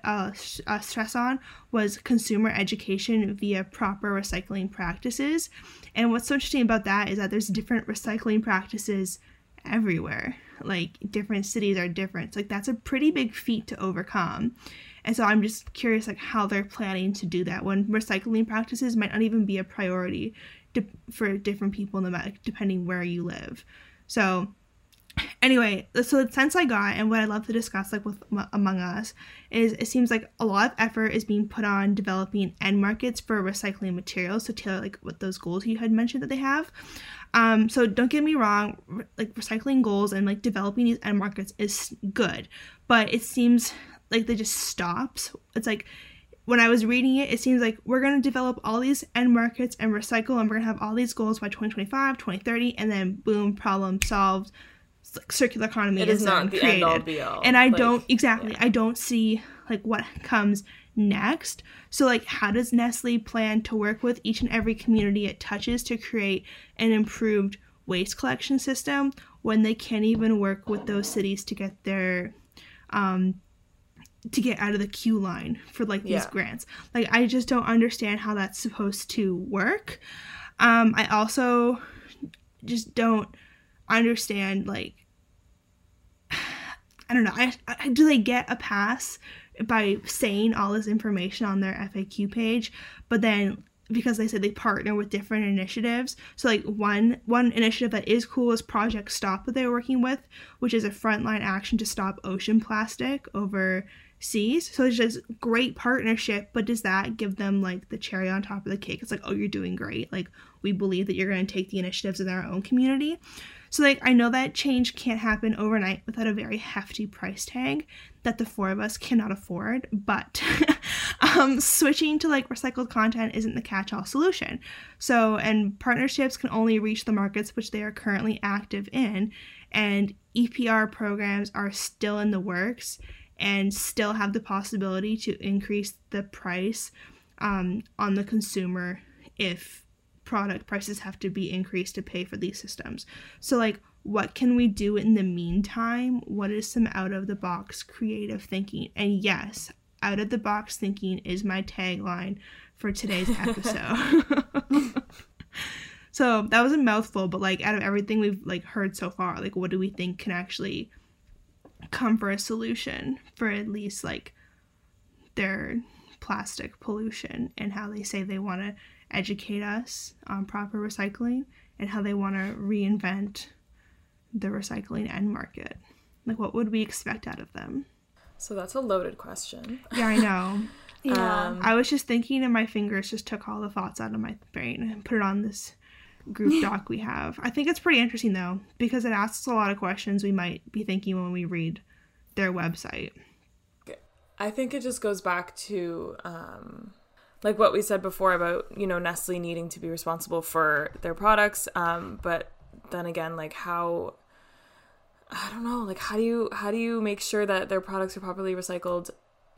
stress on was consumer education via proper recycling practices. And what's so interesting about that is that there's different recycling practices everywhere. Like, different cities are different. So, like, that's a pretty big feat to overcome. And so I'm just curious, like, how they're planning to do that when recycling practices might not even be a priority for different people, depending where you live. So anyway, so the sense I got, and what I love to discuss, like, with among us, is it seems like a lot of effort is being put on developing end markets for recycling materials to tailor, like, what those goals you had mentioned that they have. So don't get me wrong, like, recycling goals and, like, developing these end markets is good, but it seems like they just stops. It's like, when I was reading it, it seems like we're going to develop all these end markets and recycle, and we're going to have all these goals by 2025, 2030, and then boom, problem solved. Like, circular economy is not the end all be all. And I I don't see, like, what comes next. So, like, how does Nestle plan to work with each and every community it touches to create an improved waste collection system when they can't even work with those cities to get their to get out of the queue line for, like, these grants? Like, I just don't understand how that's supposed to work. I also just don't understand, like, I don't know. I do they get a pass by saying all this information on their FAQ page, but then because they said they partner with different initiatives? So, like, one initiative that is cool is Project Stop that they're working with, which is a frontline action to stop ocean plastic overseas. So it's just great partnership, but does that give them, like, the cherry on top of the cake? It's like, oh, you're doing great. Like, we believe that you're going to take the initiatives in our own community. So, like, I know that change can't happen overnight without a very hefty price tag that the four of us cannot afford, but switching to, like, recycled content isn't the catch-all solution. So, and partnerships can only reach the markets which they are currently active in, and EPR programs are still in the works and still have the possibility to increase the price on the consumer if product prices have to be increased to pay for these systems. So, like, what can we do in the meantime? What is some out of the box creative thinking? And yes, out of the box thinking is my tagline for today's episode. So that was a mouthful, but, like, out of everything we've, like, heard so far, like, what do we think can actually come for a solution for at least, like, their plastic pollution and how they say they want to educate us on proper recycling and how they want to reinvent the recycling end market? Like, what would we expect out of them? So that's a loaded question. Yeah, I know. Yeah. I was just thinking, and my fingers just took all the thoughts out of my brain and put it on this group doc we have. I think it's pretty interesting, though, because it asks a lot of questions we might be thinking when we read their website. I think it just goes back to like what we said before about, you know, Nestle needing to be responsible for their products, but then again, like, how do you make sure that their products are properly recycled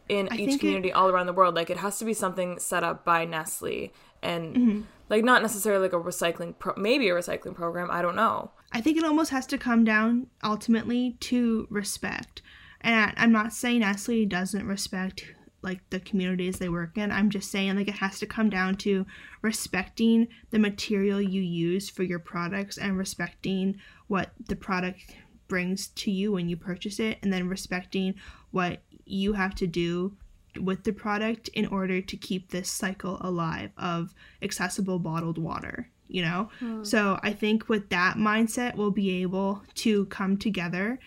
in each community all around the world? Like, it has to be something set up by Nestle and like, not necessarily like a recycling maybe a recycling program, I don't know. I think it almost has to come down ultimately to respect. And I'm not saying Nestle doesn't respect, like, the communities they work in. I'm just saying, like, it has to come down to respecting the material you use for your products and respecting what the product brings to you when you purchase it, and then respecting what you have to do with the product in order to keep this cycle alive of accessible bottled water, you know? So I think with that mindset, we'll be able to come together,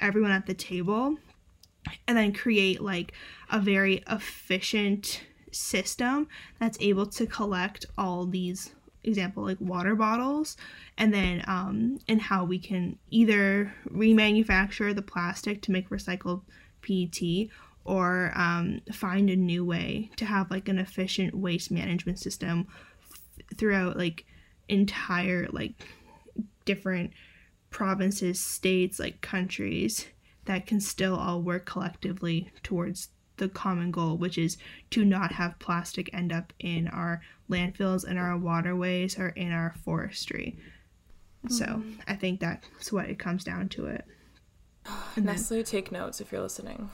everyone at the table, and then create, like, a very efficient system that's able to collect all these, example, like, water bottles, and then and how we can either remanufacture the plastic to make recycled PET, or find a new way to have, like, an efficient waste management system throughout, like, entire, like, different provinces, states, like, countries that can still all work collectively towards the common goal, which is to not have plastic end up in our landfills, in our waterways, or in our forestry. So I think that's what it comes down to it. And Nestle, take notes if you're listening.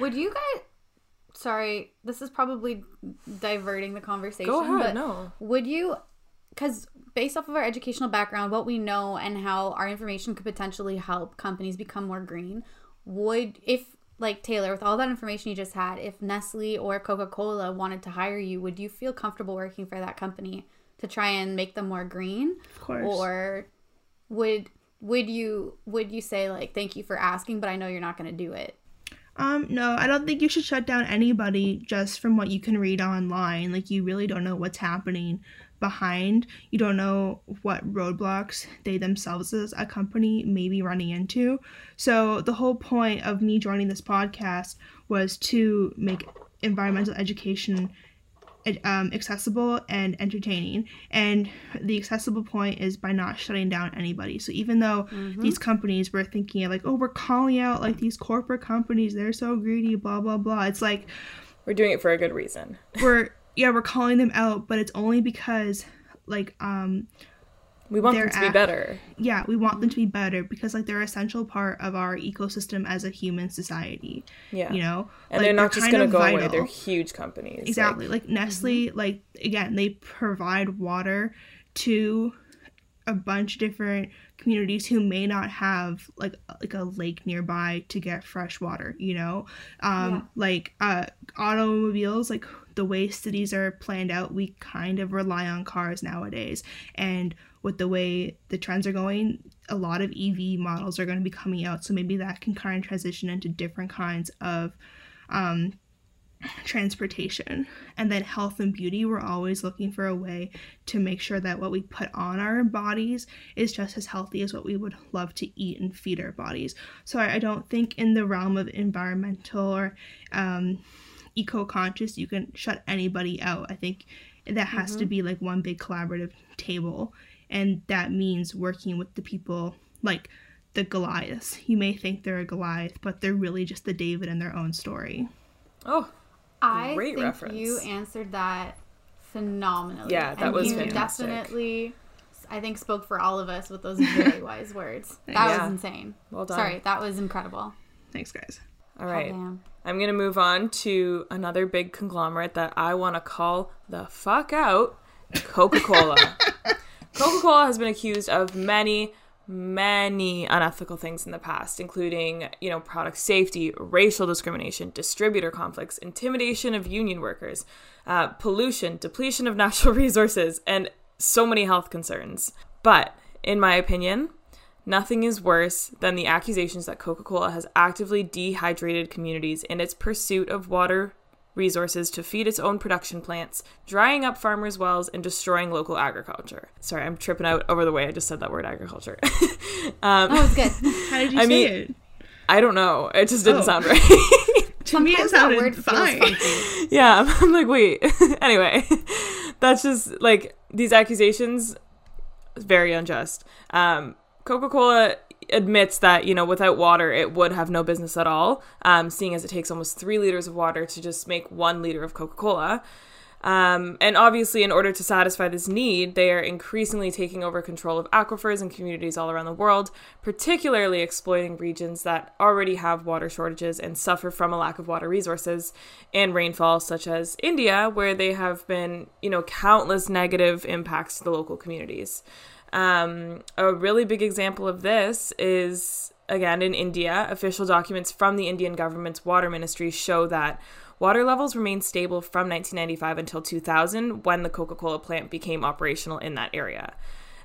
Would you guys... Sorry, this is probably diverting the conversation. Go ahead, but no. Would you... Because based off of our educational background, what we know and how our information could potentially help companies become more green, would... If, like Taylor, with all that information you just had, if Nestle or Coca-Cola wanted to hire you, would you feel comfortable working for that company to try and make them more green? Of course. Or would you say, like, thank you for asking, but I know you're not going to do it? No, I don't think you should shut down anybody just from what you can read online. Like, you really don't know what's happening behind. You don't know what roadblocks they themselves as a company may be running into. So the whole point of me joining this podcast was to make environmental education accessible and entertaining, and the accessible point is by not shutting down anybody. So even though these companies were thinking of, like, oh, we're calling out, like, these corporate companies, they're so greedy, blah blah blah, it's like, we're doing it for a good reason. We're calling them out, but it's only because, like, we want them to be better. Yeah, we want them to be better because, like, they're an essential part of our ecosystem as a human society. Yeah. You know? And like, they're not just going to go away. They're huge companies. Exactly. Like Nestle, like, again, they provide water to a bunch of different communities who may not have, like a lake nearby to get fresh water, you know? Automobiles, like, the way cities are planned out, we kind of rely on cars nowadays. And with the way the trends are going, a lot of EV models are going to be coming out. So maybe that can kind of transition into different kinds of transportation. And then health and beauty, we're always looking for a way to make sure that what we put on our bodies is just as healthy as what we would love to eat and feed our bodies. So I don't think in the realm of environmental or eco-conscious, you can shut anybody out. I think that has to be, like, one big collaborative table. And that means working with the people, like the Goliaths. You may think they're a Goliath, but they're really just the David in their own story. Oh, great reference. You answered that phenomenally. Yeah, that was fantastic. Definitely, I think, spoke for all of us with those very wise words. That was insane. Well done. Sorry, that was incredible. Thanks, guys. All right. Oh, I'm going to move on to another big conglomerate that I want to call the fuck out, Coca-Cola. Coca-Cola has been accused of many, many unethical things in the past, including, you know, product safety, racial discrimination, distributor conflicts, intimidation of union workers, pollution, depletion of natural resources, and so many health concerns. But in my opinion, nothing is worse than the accusations that Coca-Cola has actively dehydrated communities in its pursuit of water resources to feed its own production plants, drying up farmers' wells, and destroying local agriculture. Sorry, I'm tripping out over the way I just said that word, agriculture. That was good. How did you say it? I don't know. It just didn't sound right. To me, it sounded fine. Yeah, I'm like, wait. Anyway, that's just, like, these accusations, very unjust. Coca-Cola admits that, you know, without water, it would have no business at all, seeing as it takes almost 3 liters of water to just make 1 liter of Coca-Cola. And obviously, in order to satisfy this need, they are increasingly taking over control of aquifers and communities all around the world, particularly exploiting regions that already have water shortages and suffer from a lack of water resources and rainfall, such as India, where they have been, you know, countless negative impacts to the local communities. A really big example of this is, again, in India. Official documents from the Indian government's water ministry show that water levels remained stable from 1995 until 2000, when the Coca-Cola plant became operational in that area.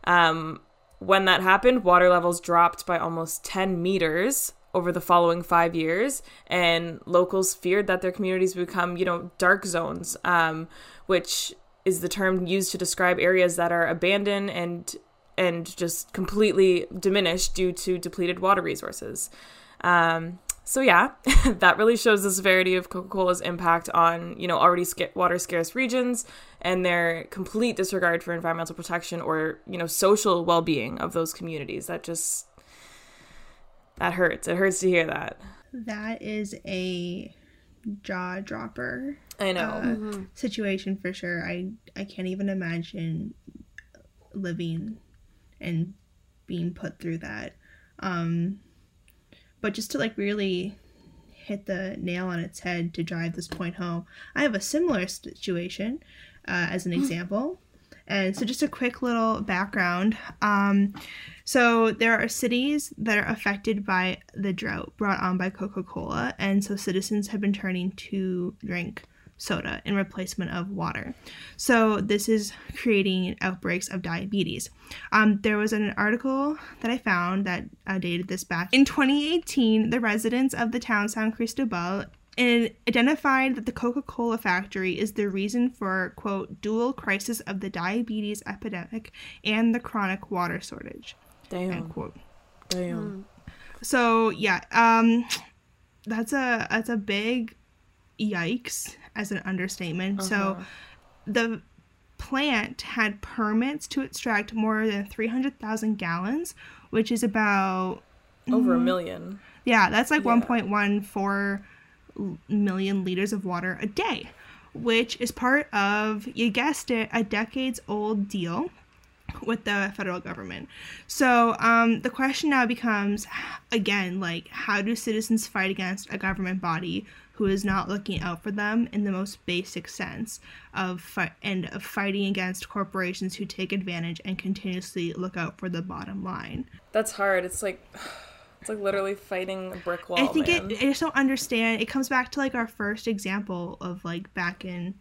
When that happened, water levels dropped by almost 10 meters over the following 5 years, and locals feared that their communities would become, you know, dark zones, which is the term used to describe areas that are abandoned and just completely diminished due to depleted water resources. So yeah, that really shows the severity of Coca-Cola's impact on, you know, already water-scarce regions and their complete disregard for environmental protection or, you know, social well-being of those communities. That hurts. It hurts to hear that. That is a jaw-dropper. I know. Situation for sure. I can't even imagine living and being put through that. But just to like really hit the nail on its head to drive this point home, I have a similar situation as an example. And so just a quick little background. So there are cities that are affected by the drought brought on by Coca-Cola, and so citizens have been turning to drink soda in replacement of water. So this is creating outbreaks of diabetes. There was an article that I found that dated this back. In 2018, the residents of the town San Cristobal identified that the Coca-Cola factory is the reason for, quote, dual crisis of the diabetes epidemic and the chronic water shortage. Damn. End quote. Damn. So, yeah, that's a big yikes as an understatement. So the plant had permits to extract more than 300,000 gallons, which is about... over a million. Yeah, that's like 1.14... million liters of water a day, which is part of, you guessed it, a decades-old deal with the federal government. So the question now becomes, again, like, how do citizens fight against a government body who is not looking out for them in the most basic sense of and of fighting against corporations who take advantage and continuously look out for the bottom line? That's hard. It's like literally fighting a brick wall. I think I just don't understand. It comes back to like our first example of like back in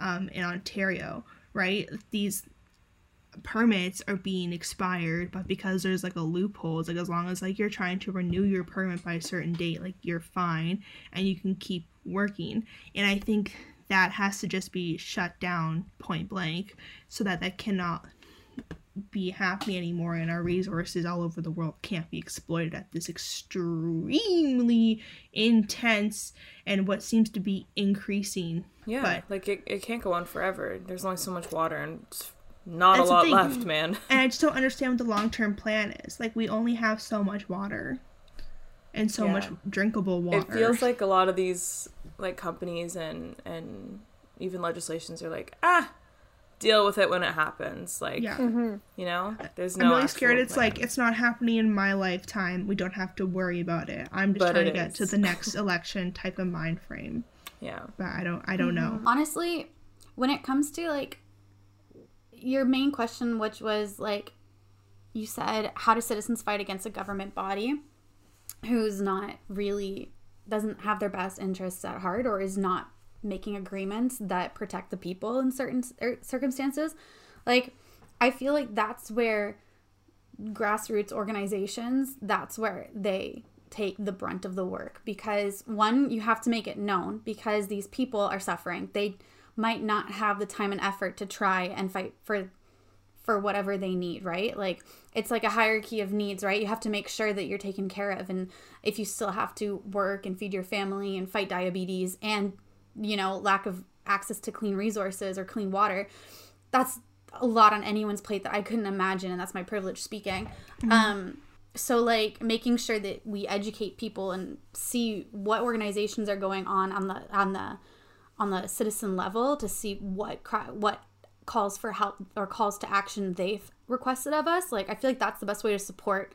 Ontario, right? These permits are being expired, but because there's like a loophole, it's like as long as like you're trying to renew your permit by a certain date, like you're fine and you can keep working. And I think that has to just be shut down point blank so that that cannot be happening anymore, and our resources all over the world can't be exploited at this extremely intense and what seems to be increasing. Yeah, but, like it can't go on forever. There's only so much water and not a lot left, man. And I just don't understand what the long-term plan is. Like, we only have so much water and so much drinkable water. It feels like a lot of these like companies and even legislations are like, deal with it when it happens, like you know, there's no, I'm really scared it's plan. Like, it's not happening in my lifetime, we don't have to worry about it. I'm just trying to get to the next election type of mind frame. But I don't know, honestly, when it comes to like your main question, which was like, you said, how do citizens fight against a government body who's not really, doesn't have their best interests at heart or is not making agreements that protect the people in certain circumstances. Like, I feel like that's where grassroots organizations, that's where they take the brunt of the work, because one, you have to make it known because these people are suffering. They might not have the time and effort to try and fight for whatever they need, right? Like, it's like a hierarchy of needs, right? You have to make sure that you're taken care of, and if you still have to work and feed your family and fight diabetes and, you know, lack of access to clean resources or clean water, that's a lot on anyone's plate that I couldn't imagine, and that's my privilege speaking. So like making sure that we educate people and see what organizations are going on the citizen level to see what calls for help or calls to action they've requested of us. Like, I feel like that's the best way to support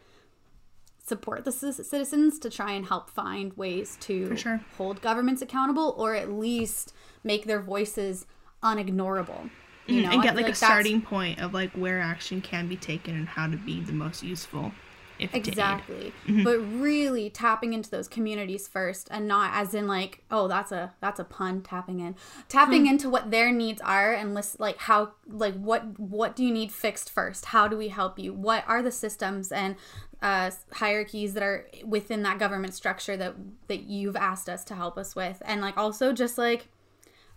the citizens to try and help find ways to hold governments accountable, or at least make their voices unignorable, you know, and get like a starting point of like where action can be taken and how to be the most useful. Exactly. But really tapping into those communities first, and not as in like, oh, that's a pun, tapping into what their needs are, and list like how, like what do you need fixed first? How do we help you? What are the systems and hierarchies that are within that government structure that you've asked us to help us with? And like, also just like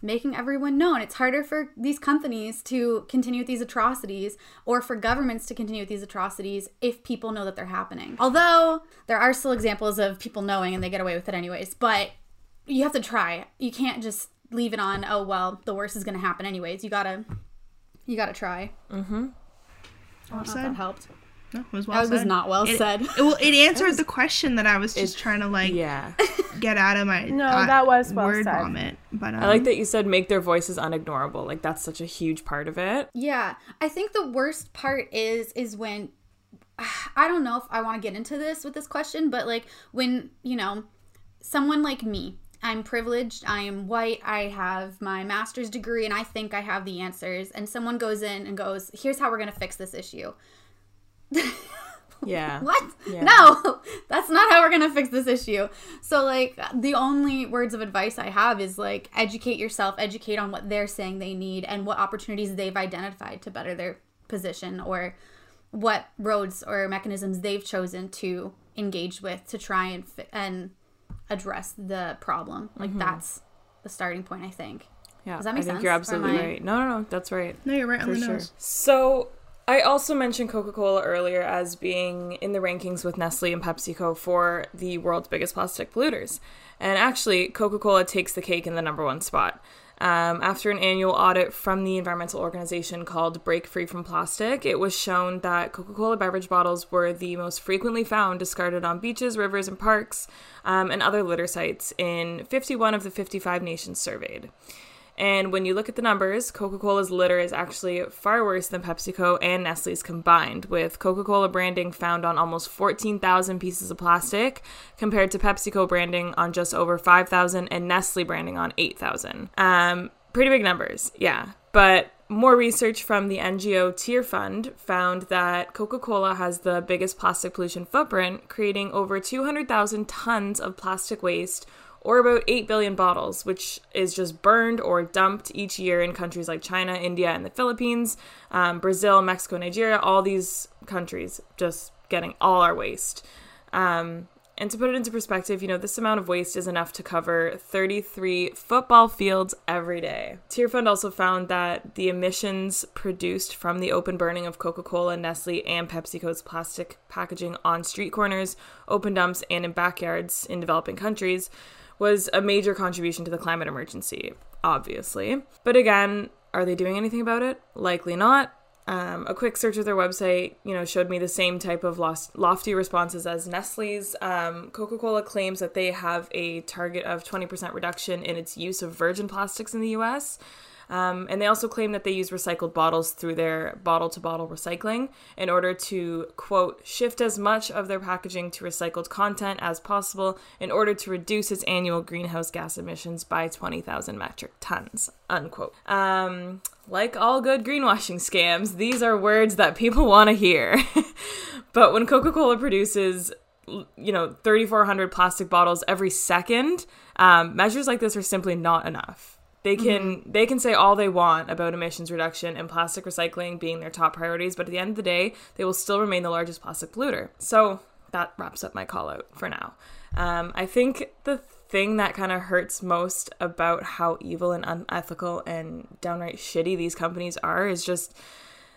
making everyone know. And it's harder for these companies to continue with these atrocities, or for governments to continue with these atrocities, if people know that they're happening. Although there are still examples of people knowing and they get away with it anyways, but you have to try. You can't just leave it on, oh, well, the worst is going to happen anyways. You gotta try. I hope that helped. No, it was well said. That was not well said. Well, it answered the question that I was just trying to, like, get out of my that was well word said. Vomit. But I like that you said make their voices unignorable. Like, that's such a huge part of it. Yeah. I think the worst part is when, I don't know if I want to get into this with this question, but, like, when, you know, someone like me, I'm privileged, I am white, I have my master's degree, and I think I have the answers. And someone goes in and goes, here's how we're going to fix this issue. What? Yeah. No, that's not how we're gonna fix this issue. So, like, the only words of advice I have is, like, educate yourself, educate on what they're saying they need and what opportunities they've identified to better their position, or what roads or mechanisms they've chosen to engage with to try and address the problem. Like, that's the starting point, I think. Yeah, does that make sense? I think you're absolutely right. No, that's right. No, you're right on the nose. So. I also mentioned Coca-Cola earlier as being in the rankings with Nestle and PepsiCo for the world's biggest plastic polluters. And actually, Coca-Cola takes the cake in the #1 spot. After an annual audit from the environmental organization called Break Free from Plastic, it was shown that Coca-Cola beverage bottles were the most frequently found discarded on beaches, rivers, and parks, and other litter sites in 51 of the 55 nations surveyed. And when you look at the numbers, Coca-Cola's litter is actually far worse than PepsiCo and Nestle's combined, with Coca-Cola branding found on almost 14,000 pieces of plastic, compared to PepsiCo branding on just over 5,000 and Nestle branding on 8,000. Pretty big numbers, yeah. But more research from the NGO Tearfund found that Coca-Cola has the biggest plastic pollution footprint, creating over 200,000 tons of plastic waste, or about 8 billion bottles, which is just burned or dumped each year in countries like China, India, and the Philippines, Brazil, Mexico, Nigeria, all these countries just getting all our waste. And to put it into perspective, you know, this amount of waste is enough to cover 33 football fields every day. Tearfund also found that the emissions produced from the open burning of Coca-Cola, Nestle, and PepsiCo's plastic packaging on street corners, open dumps, and in backyards in developing countries was a major contribution to the climate emergency, obviously. But again, are they doing anything about it? Likely not. A quick search of their website, you know, showed me the same type of lofty responses as Nestle's. Coca-Cola claims that they have a target of 20% reduction in its use of virgin plastics in the U.S., and they also claim that they use recycled bottles through their bottle-to-bottle recycling in order to, quote, shift as much of their packaging to recycled content as possible in order to reduce its annual greenhouse gas emissions by 20,000 metric tons, unquote. Like all good greenwashing scams, these are words that people want to hear. But when Coca-Cola produces, you know, 3,400 plastic bottles every second, measures like this are simply not enough. They can say all they want about emissions reduction and plastic recycling being their top priorities, but at the end of the day, they will still remain the largest plastic polluter. So that wraps up my call out for now. I think the thing that kind of hurts most about how evil and unethical and downright shitty these companies are is just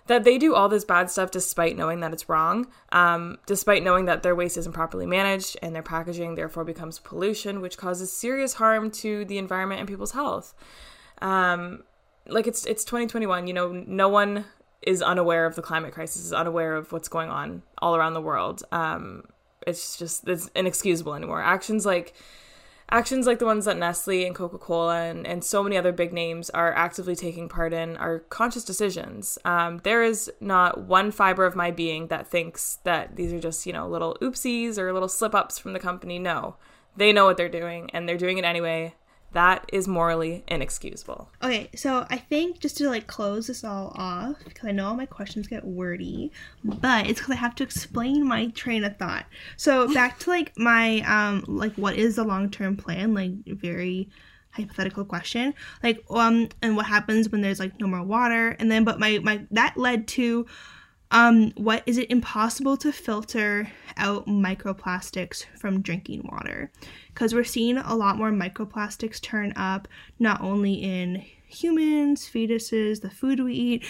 that they do all this bad stuff despite knowing that it's wrong, despite knowing that their waste isn't properly managed and their packaging therefore becomes pollution, which causes serious harm to the environment and people's health. Like, it's 2021, you know, no one is unaware of the climate crisis, is unaware of what's going on all around the world. It's inexcusable anymore. Actions like the ones that Nestle and Coca-Cola and so many other big names are actively taking part in are conscious decisions. There is not one fiber of my being that thinks that these are just, you know, little oopsies or little slip-ups from the company. No, they know what they're doing, and they're doing it anyway. That is morally inexcusable. Okay, so I think just to, like, close this all off, because I know all my questions get wordy, but it's because I have to explain my train of thought. So back to, like, my, like, what is the long-term plan? Like, very hypothetical question. Like, and what happens when there's, like, no more water? And then, but my that led to, what is it impossible to filter out microplastics from drinking water? Because we're seeing a lot more microplastics turn up, not only in humans, fetuses, the food we eat,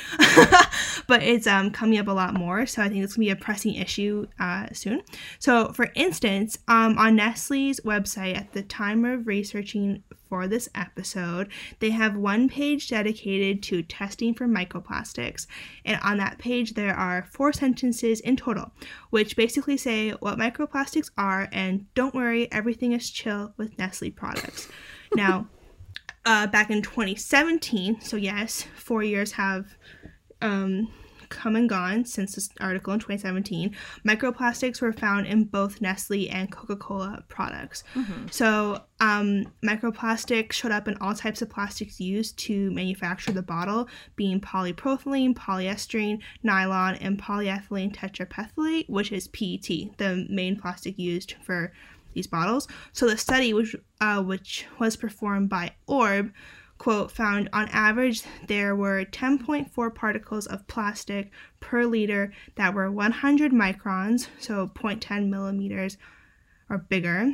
but it's coming up a lot more. So I think it's going to be a pressing issue soon. So for instance, on Nestle's website at the time of researching for this episode. They have one page dedicated to testing for microplastics, and on that page there are 4 sentences in total, which basically say what microplastics are and don't worry, everything is chill with Nestle products. Now, back in 2017, so yes, 4 years have come and gone since this article in 2017, microplastics were found in both Nestle and Coca-Cola products. Mm-hmm. So microplastics showed up in all types of plastics used to manufacture the bottle, being polypropylene, polystyrene, nylon, and polyethylene tetrapethylate, which is PET, the main plastic used for these bottles. So the study, which was performed by Orb, quote, found on average there were 10.4 particles of plastic per liter that were 100 microns, so 0.10 millimeters or bigger.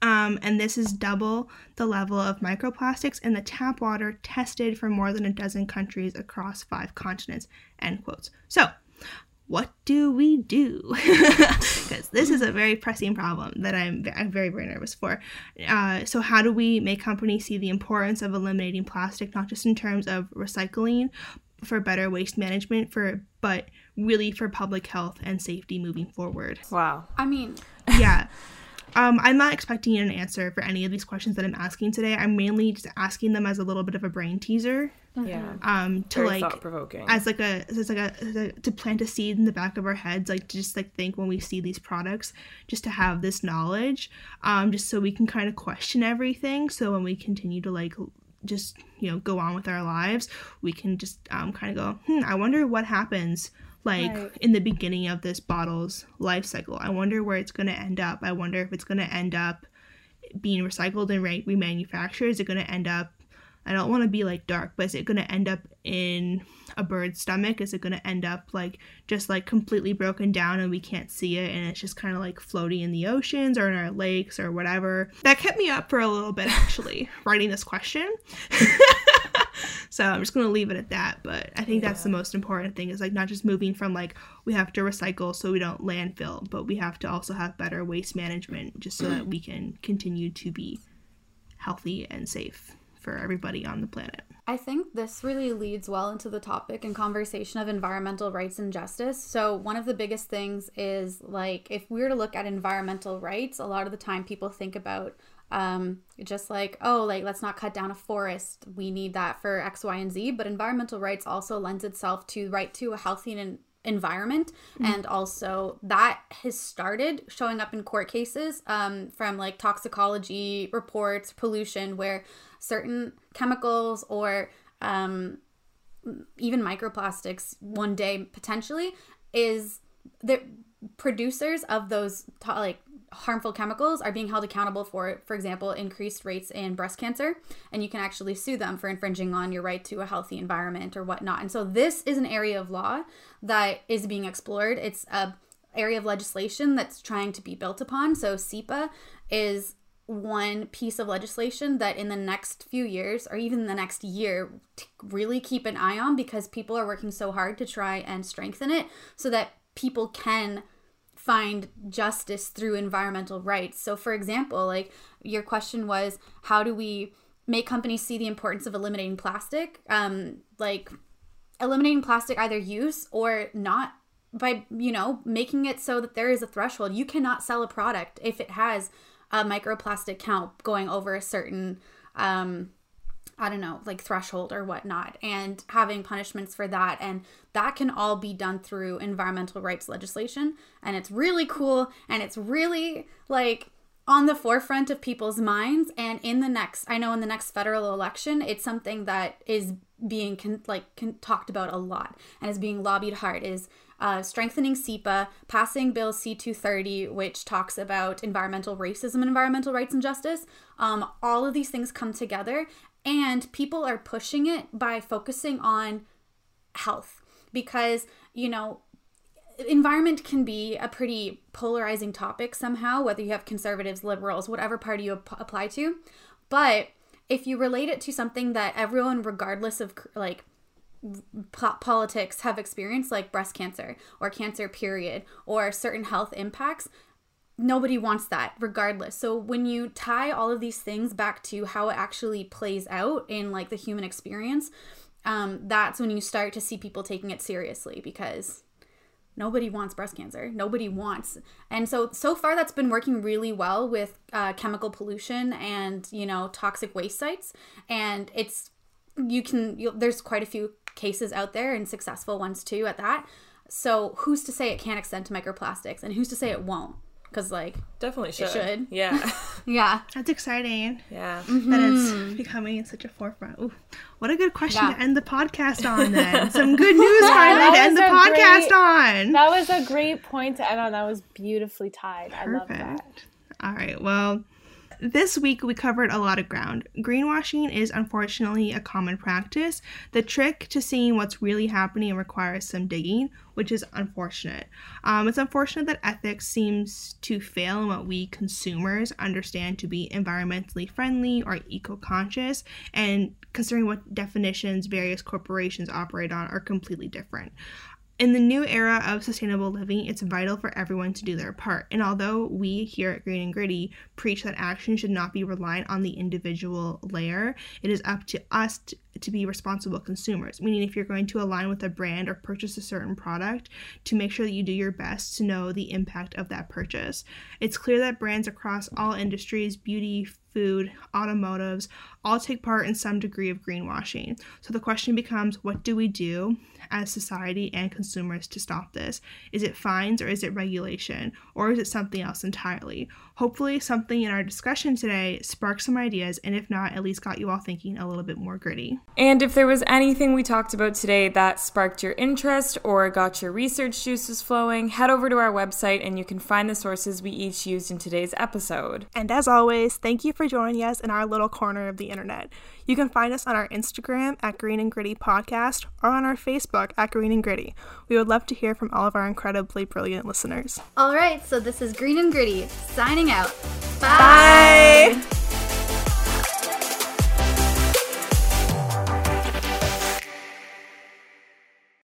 And this is double the level of microplastics in the tap water tested for more than a dozen countries across 5 continents, end quotes. So, what do we do? Because this is a very pressing problem that I'm very, very nervous for. So how do we make companies see the importance of eliminating plastic, not just in terms of recycling for better waste management, but really for public health and safety moving forward? Wow. I mean... yeah. I'm not expecting an answer for any of these questions that I'm asking today. I'm mainly just asking them as a little bit of a brain teaser. Yeah. To very thought-provoking. To plant a seed in the back of our heads, to just think when we see these products, just to have this knowledge, just so we can kind of question everything. So when we continue to just go on with our lives, we can just kind of go, I wonder what happens. Right. In the beginning of this bottle's life cycle. I wonder where it's going to end up. I wonder if it's going to end up being recycled and remanufactured. Is it going to end up, I don't want to be dark, but is it going to end up in a bird's stomach? Is it going to end up just completely broken down and we can't see it and it's just kind of floating in the oceans or in our lakes or whatever? That kept me up for a little bit, actually, writing this question. So I'm just going to leave it at that, but I think that's the most important thing is not just moving from we have to recycle so we don't landfill, but we have to also have better waste management just so that we can continue to be healthy and safe for everybody on the planet. I think this really leads well into the topic and conversation of environmental rights and justice. So one of the biggest things is if we were to look at environmental rights, a lot of the time people think about let's not cut down a forest, we need that for X, Y, and Z, but environmental rights also lends itself to right to a healthy environment. Mm-hmm. And also that has started showing up in court cases from toxicology reports, pollution, where certain chemicals or even microplastics one day potentially is the producers of those harmful chemicals are being held accountable for example, increased rates in breast cancer, and you can actually sue them for infringing on your right to a healthy environment or whatnot. And so this is an area of law that is being explored. It's a area of legislation that's trying to be built upon. So SEPA is one piece of legislation that in the next few years or even the next year really keep an eye on, because people are working so hard to try and strengthen it so that people can find justice through environmental rights. So for example, your question was, how do we make companies see the importance of eliminating plastic? Eliminating plastic either use or not by, making it so that there is a threshold. You cannot sell a product if it has a microplastic count going over a certain, threshold or whatnot, and having punishments for that. And that can all be done through environmental rights legislation. And it's really cool. And it's really on the forefront of people's minds. And in the next federal election, it's something that is being talked about a lot and is being lobbied hard is strengthening SEPA, passing Bill C-230, which talks about environmental racism and environmental rights and justice. All of these things come together. And people are pushing it by focusing on health because, environment can be a pretty polarizing topic somehow, whether you have conservatives, liberals, whatever party you apply to. But if you relate it to something that everyone, regardless of politics, have experienced, like breast cancer or cancer period or certain health impacts, nobody wants that regardless. So when you tie all of these things back to how it actually plays out in like the human experience, that's when you start to see people taking it seriously, because nobody wants breast cancer. Nobody wants. And so far that's been working really well with chemical pollution and, you know, toxic waste sites. And it's, there's quite a few cases out there and successful ones too at that. So who's to say it can't extend to microplastics, and who's to say it won't? Because, like, definitely should. It should. Yeah. Yeah. That's exciting. Yeah. Mm-hmm. That it's becoming such a forefront. Ooh, what a good question to end the podcast on, then. Some good news finally to end the podcast on. That was a great point to end on. That was beautifully tied. Perfect. I love that. All right. Well, this week we covered a lot of ground. Greenwashing is unfortunately a common practice. The trick to seeing what's really happening requires some digging, which is unfortunate. It's unfortunate that ethics seems to fail in what we consumers understand to be environmentally friendly or eco-conscious, and considering what definitions various corporations operate on are completely different. In the new era of sustainable living, it's vital for everyone to do their part. And although we here at Green and Gritty preach that action should not be reliant on the individual layer, it is up to us to be responsible consumers. Meaning, if you're going to align with a brand or purchase a certain product, to make sure that you do your best to know the impact of that purchase. It's clear that brands across all industries, beauty, food, automotives, all take part in some degree of greenwashing. So the question becomes, what do we do as society and consumers to stop this? Is it fines, or is it regulation, or is it something else entirely? Hopefully something in our discussion today sparked some ideas, and if not, at least got you all thinking a little bit more gritty. And if there was anything we talked about today that sparked your interest or got your research juices flowing, head over to our website and you can find the sources we each used in today's episode. And as always, thank you for joining us in our little corner of the internet. You can find us on our Instagram at Green and Gritty Podcast, or on our Facebook at Green and Gritty. We would love to hear from all of our incredibly brilliant listeners. All right, so this is Green and Gritty signing out. Bye! Bye.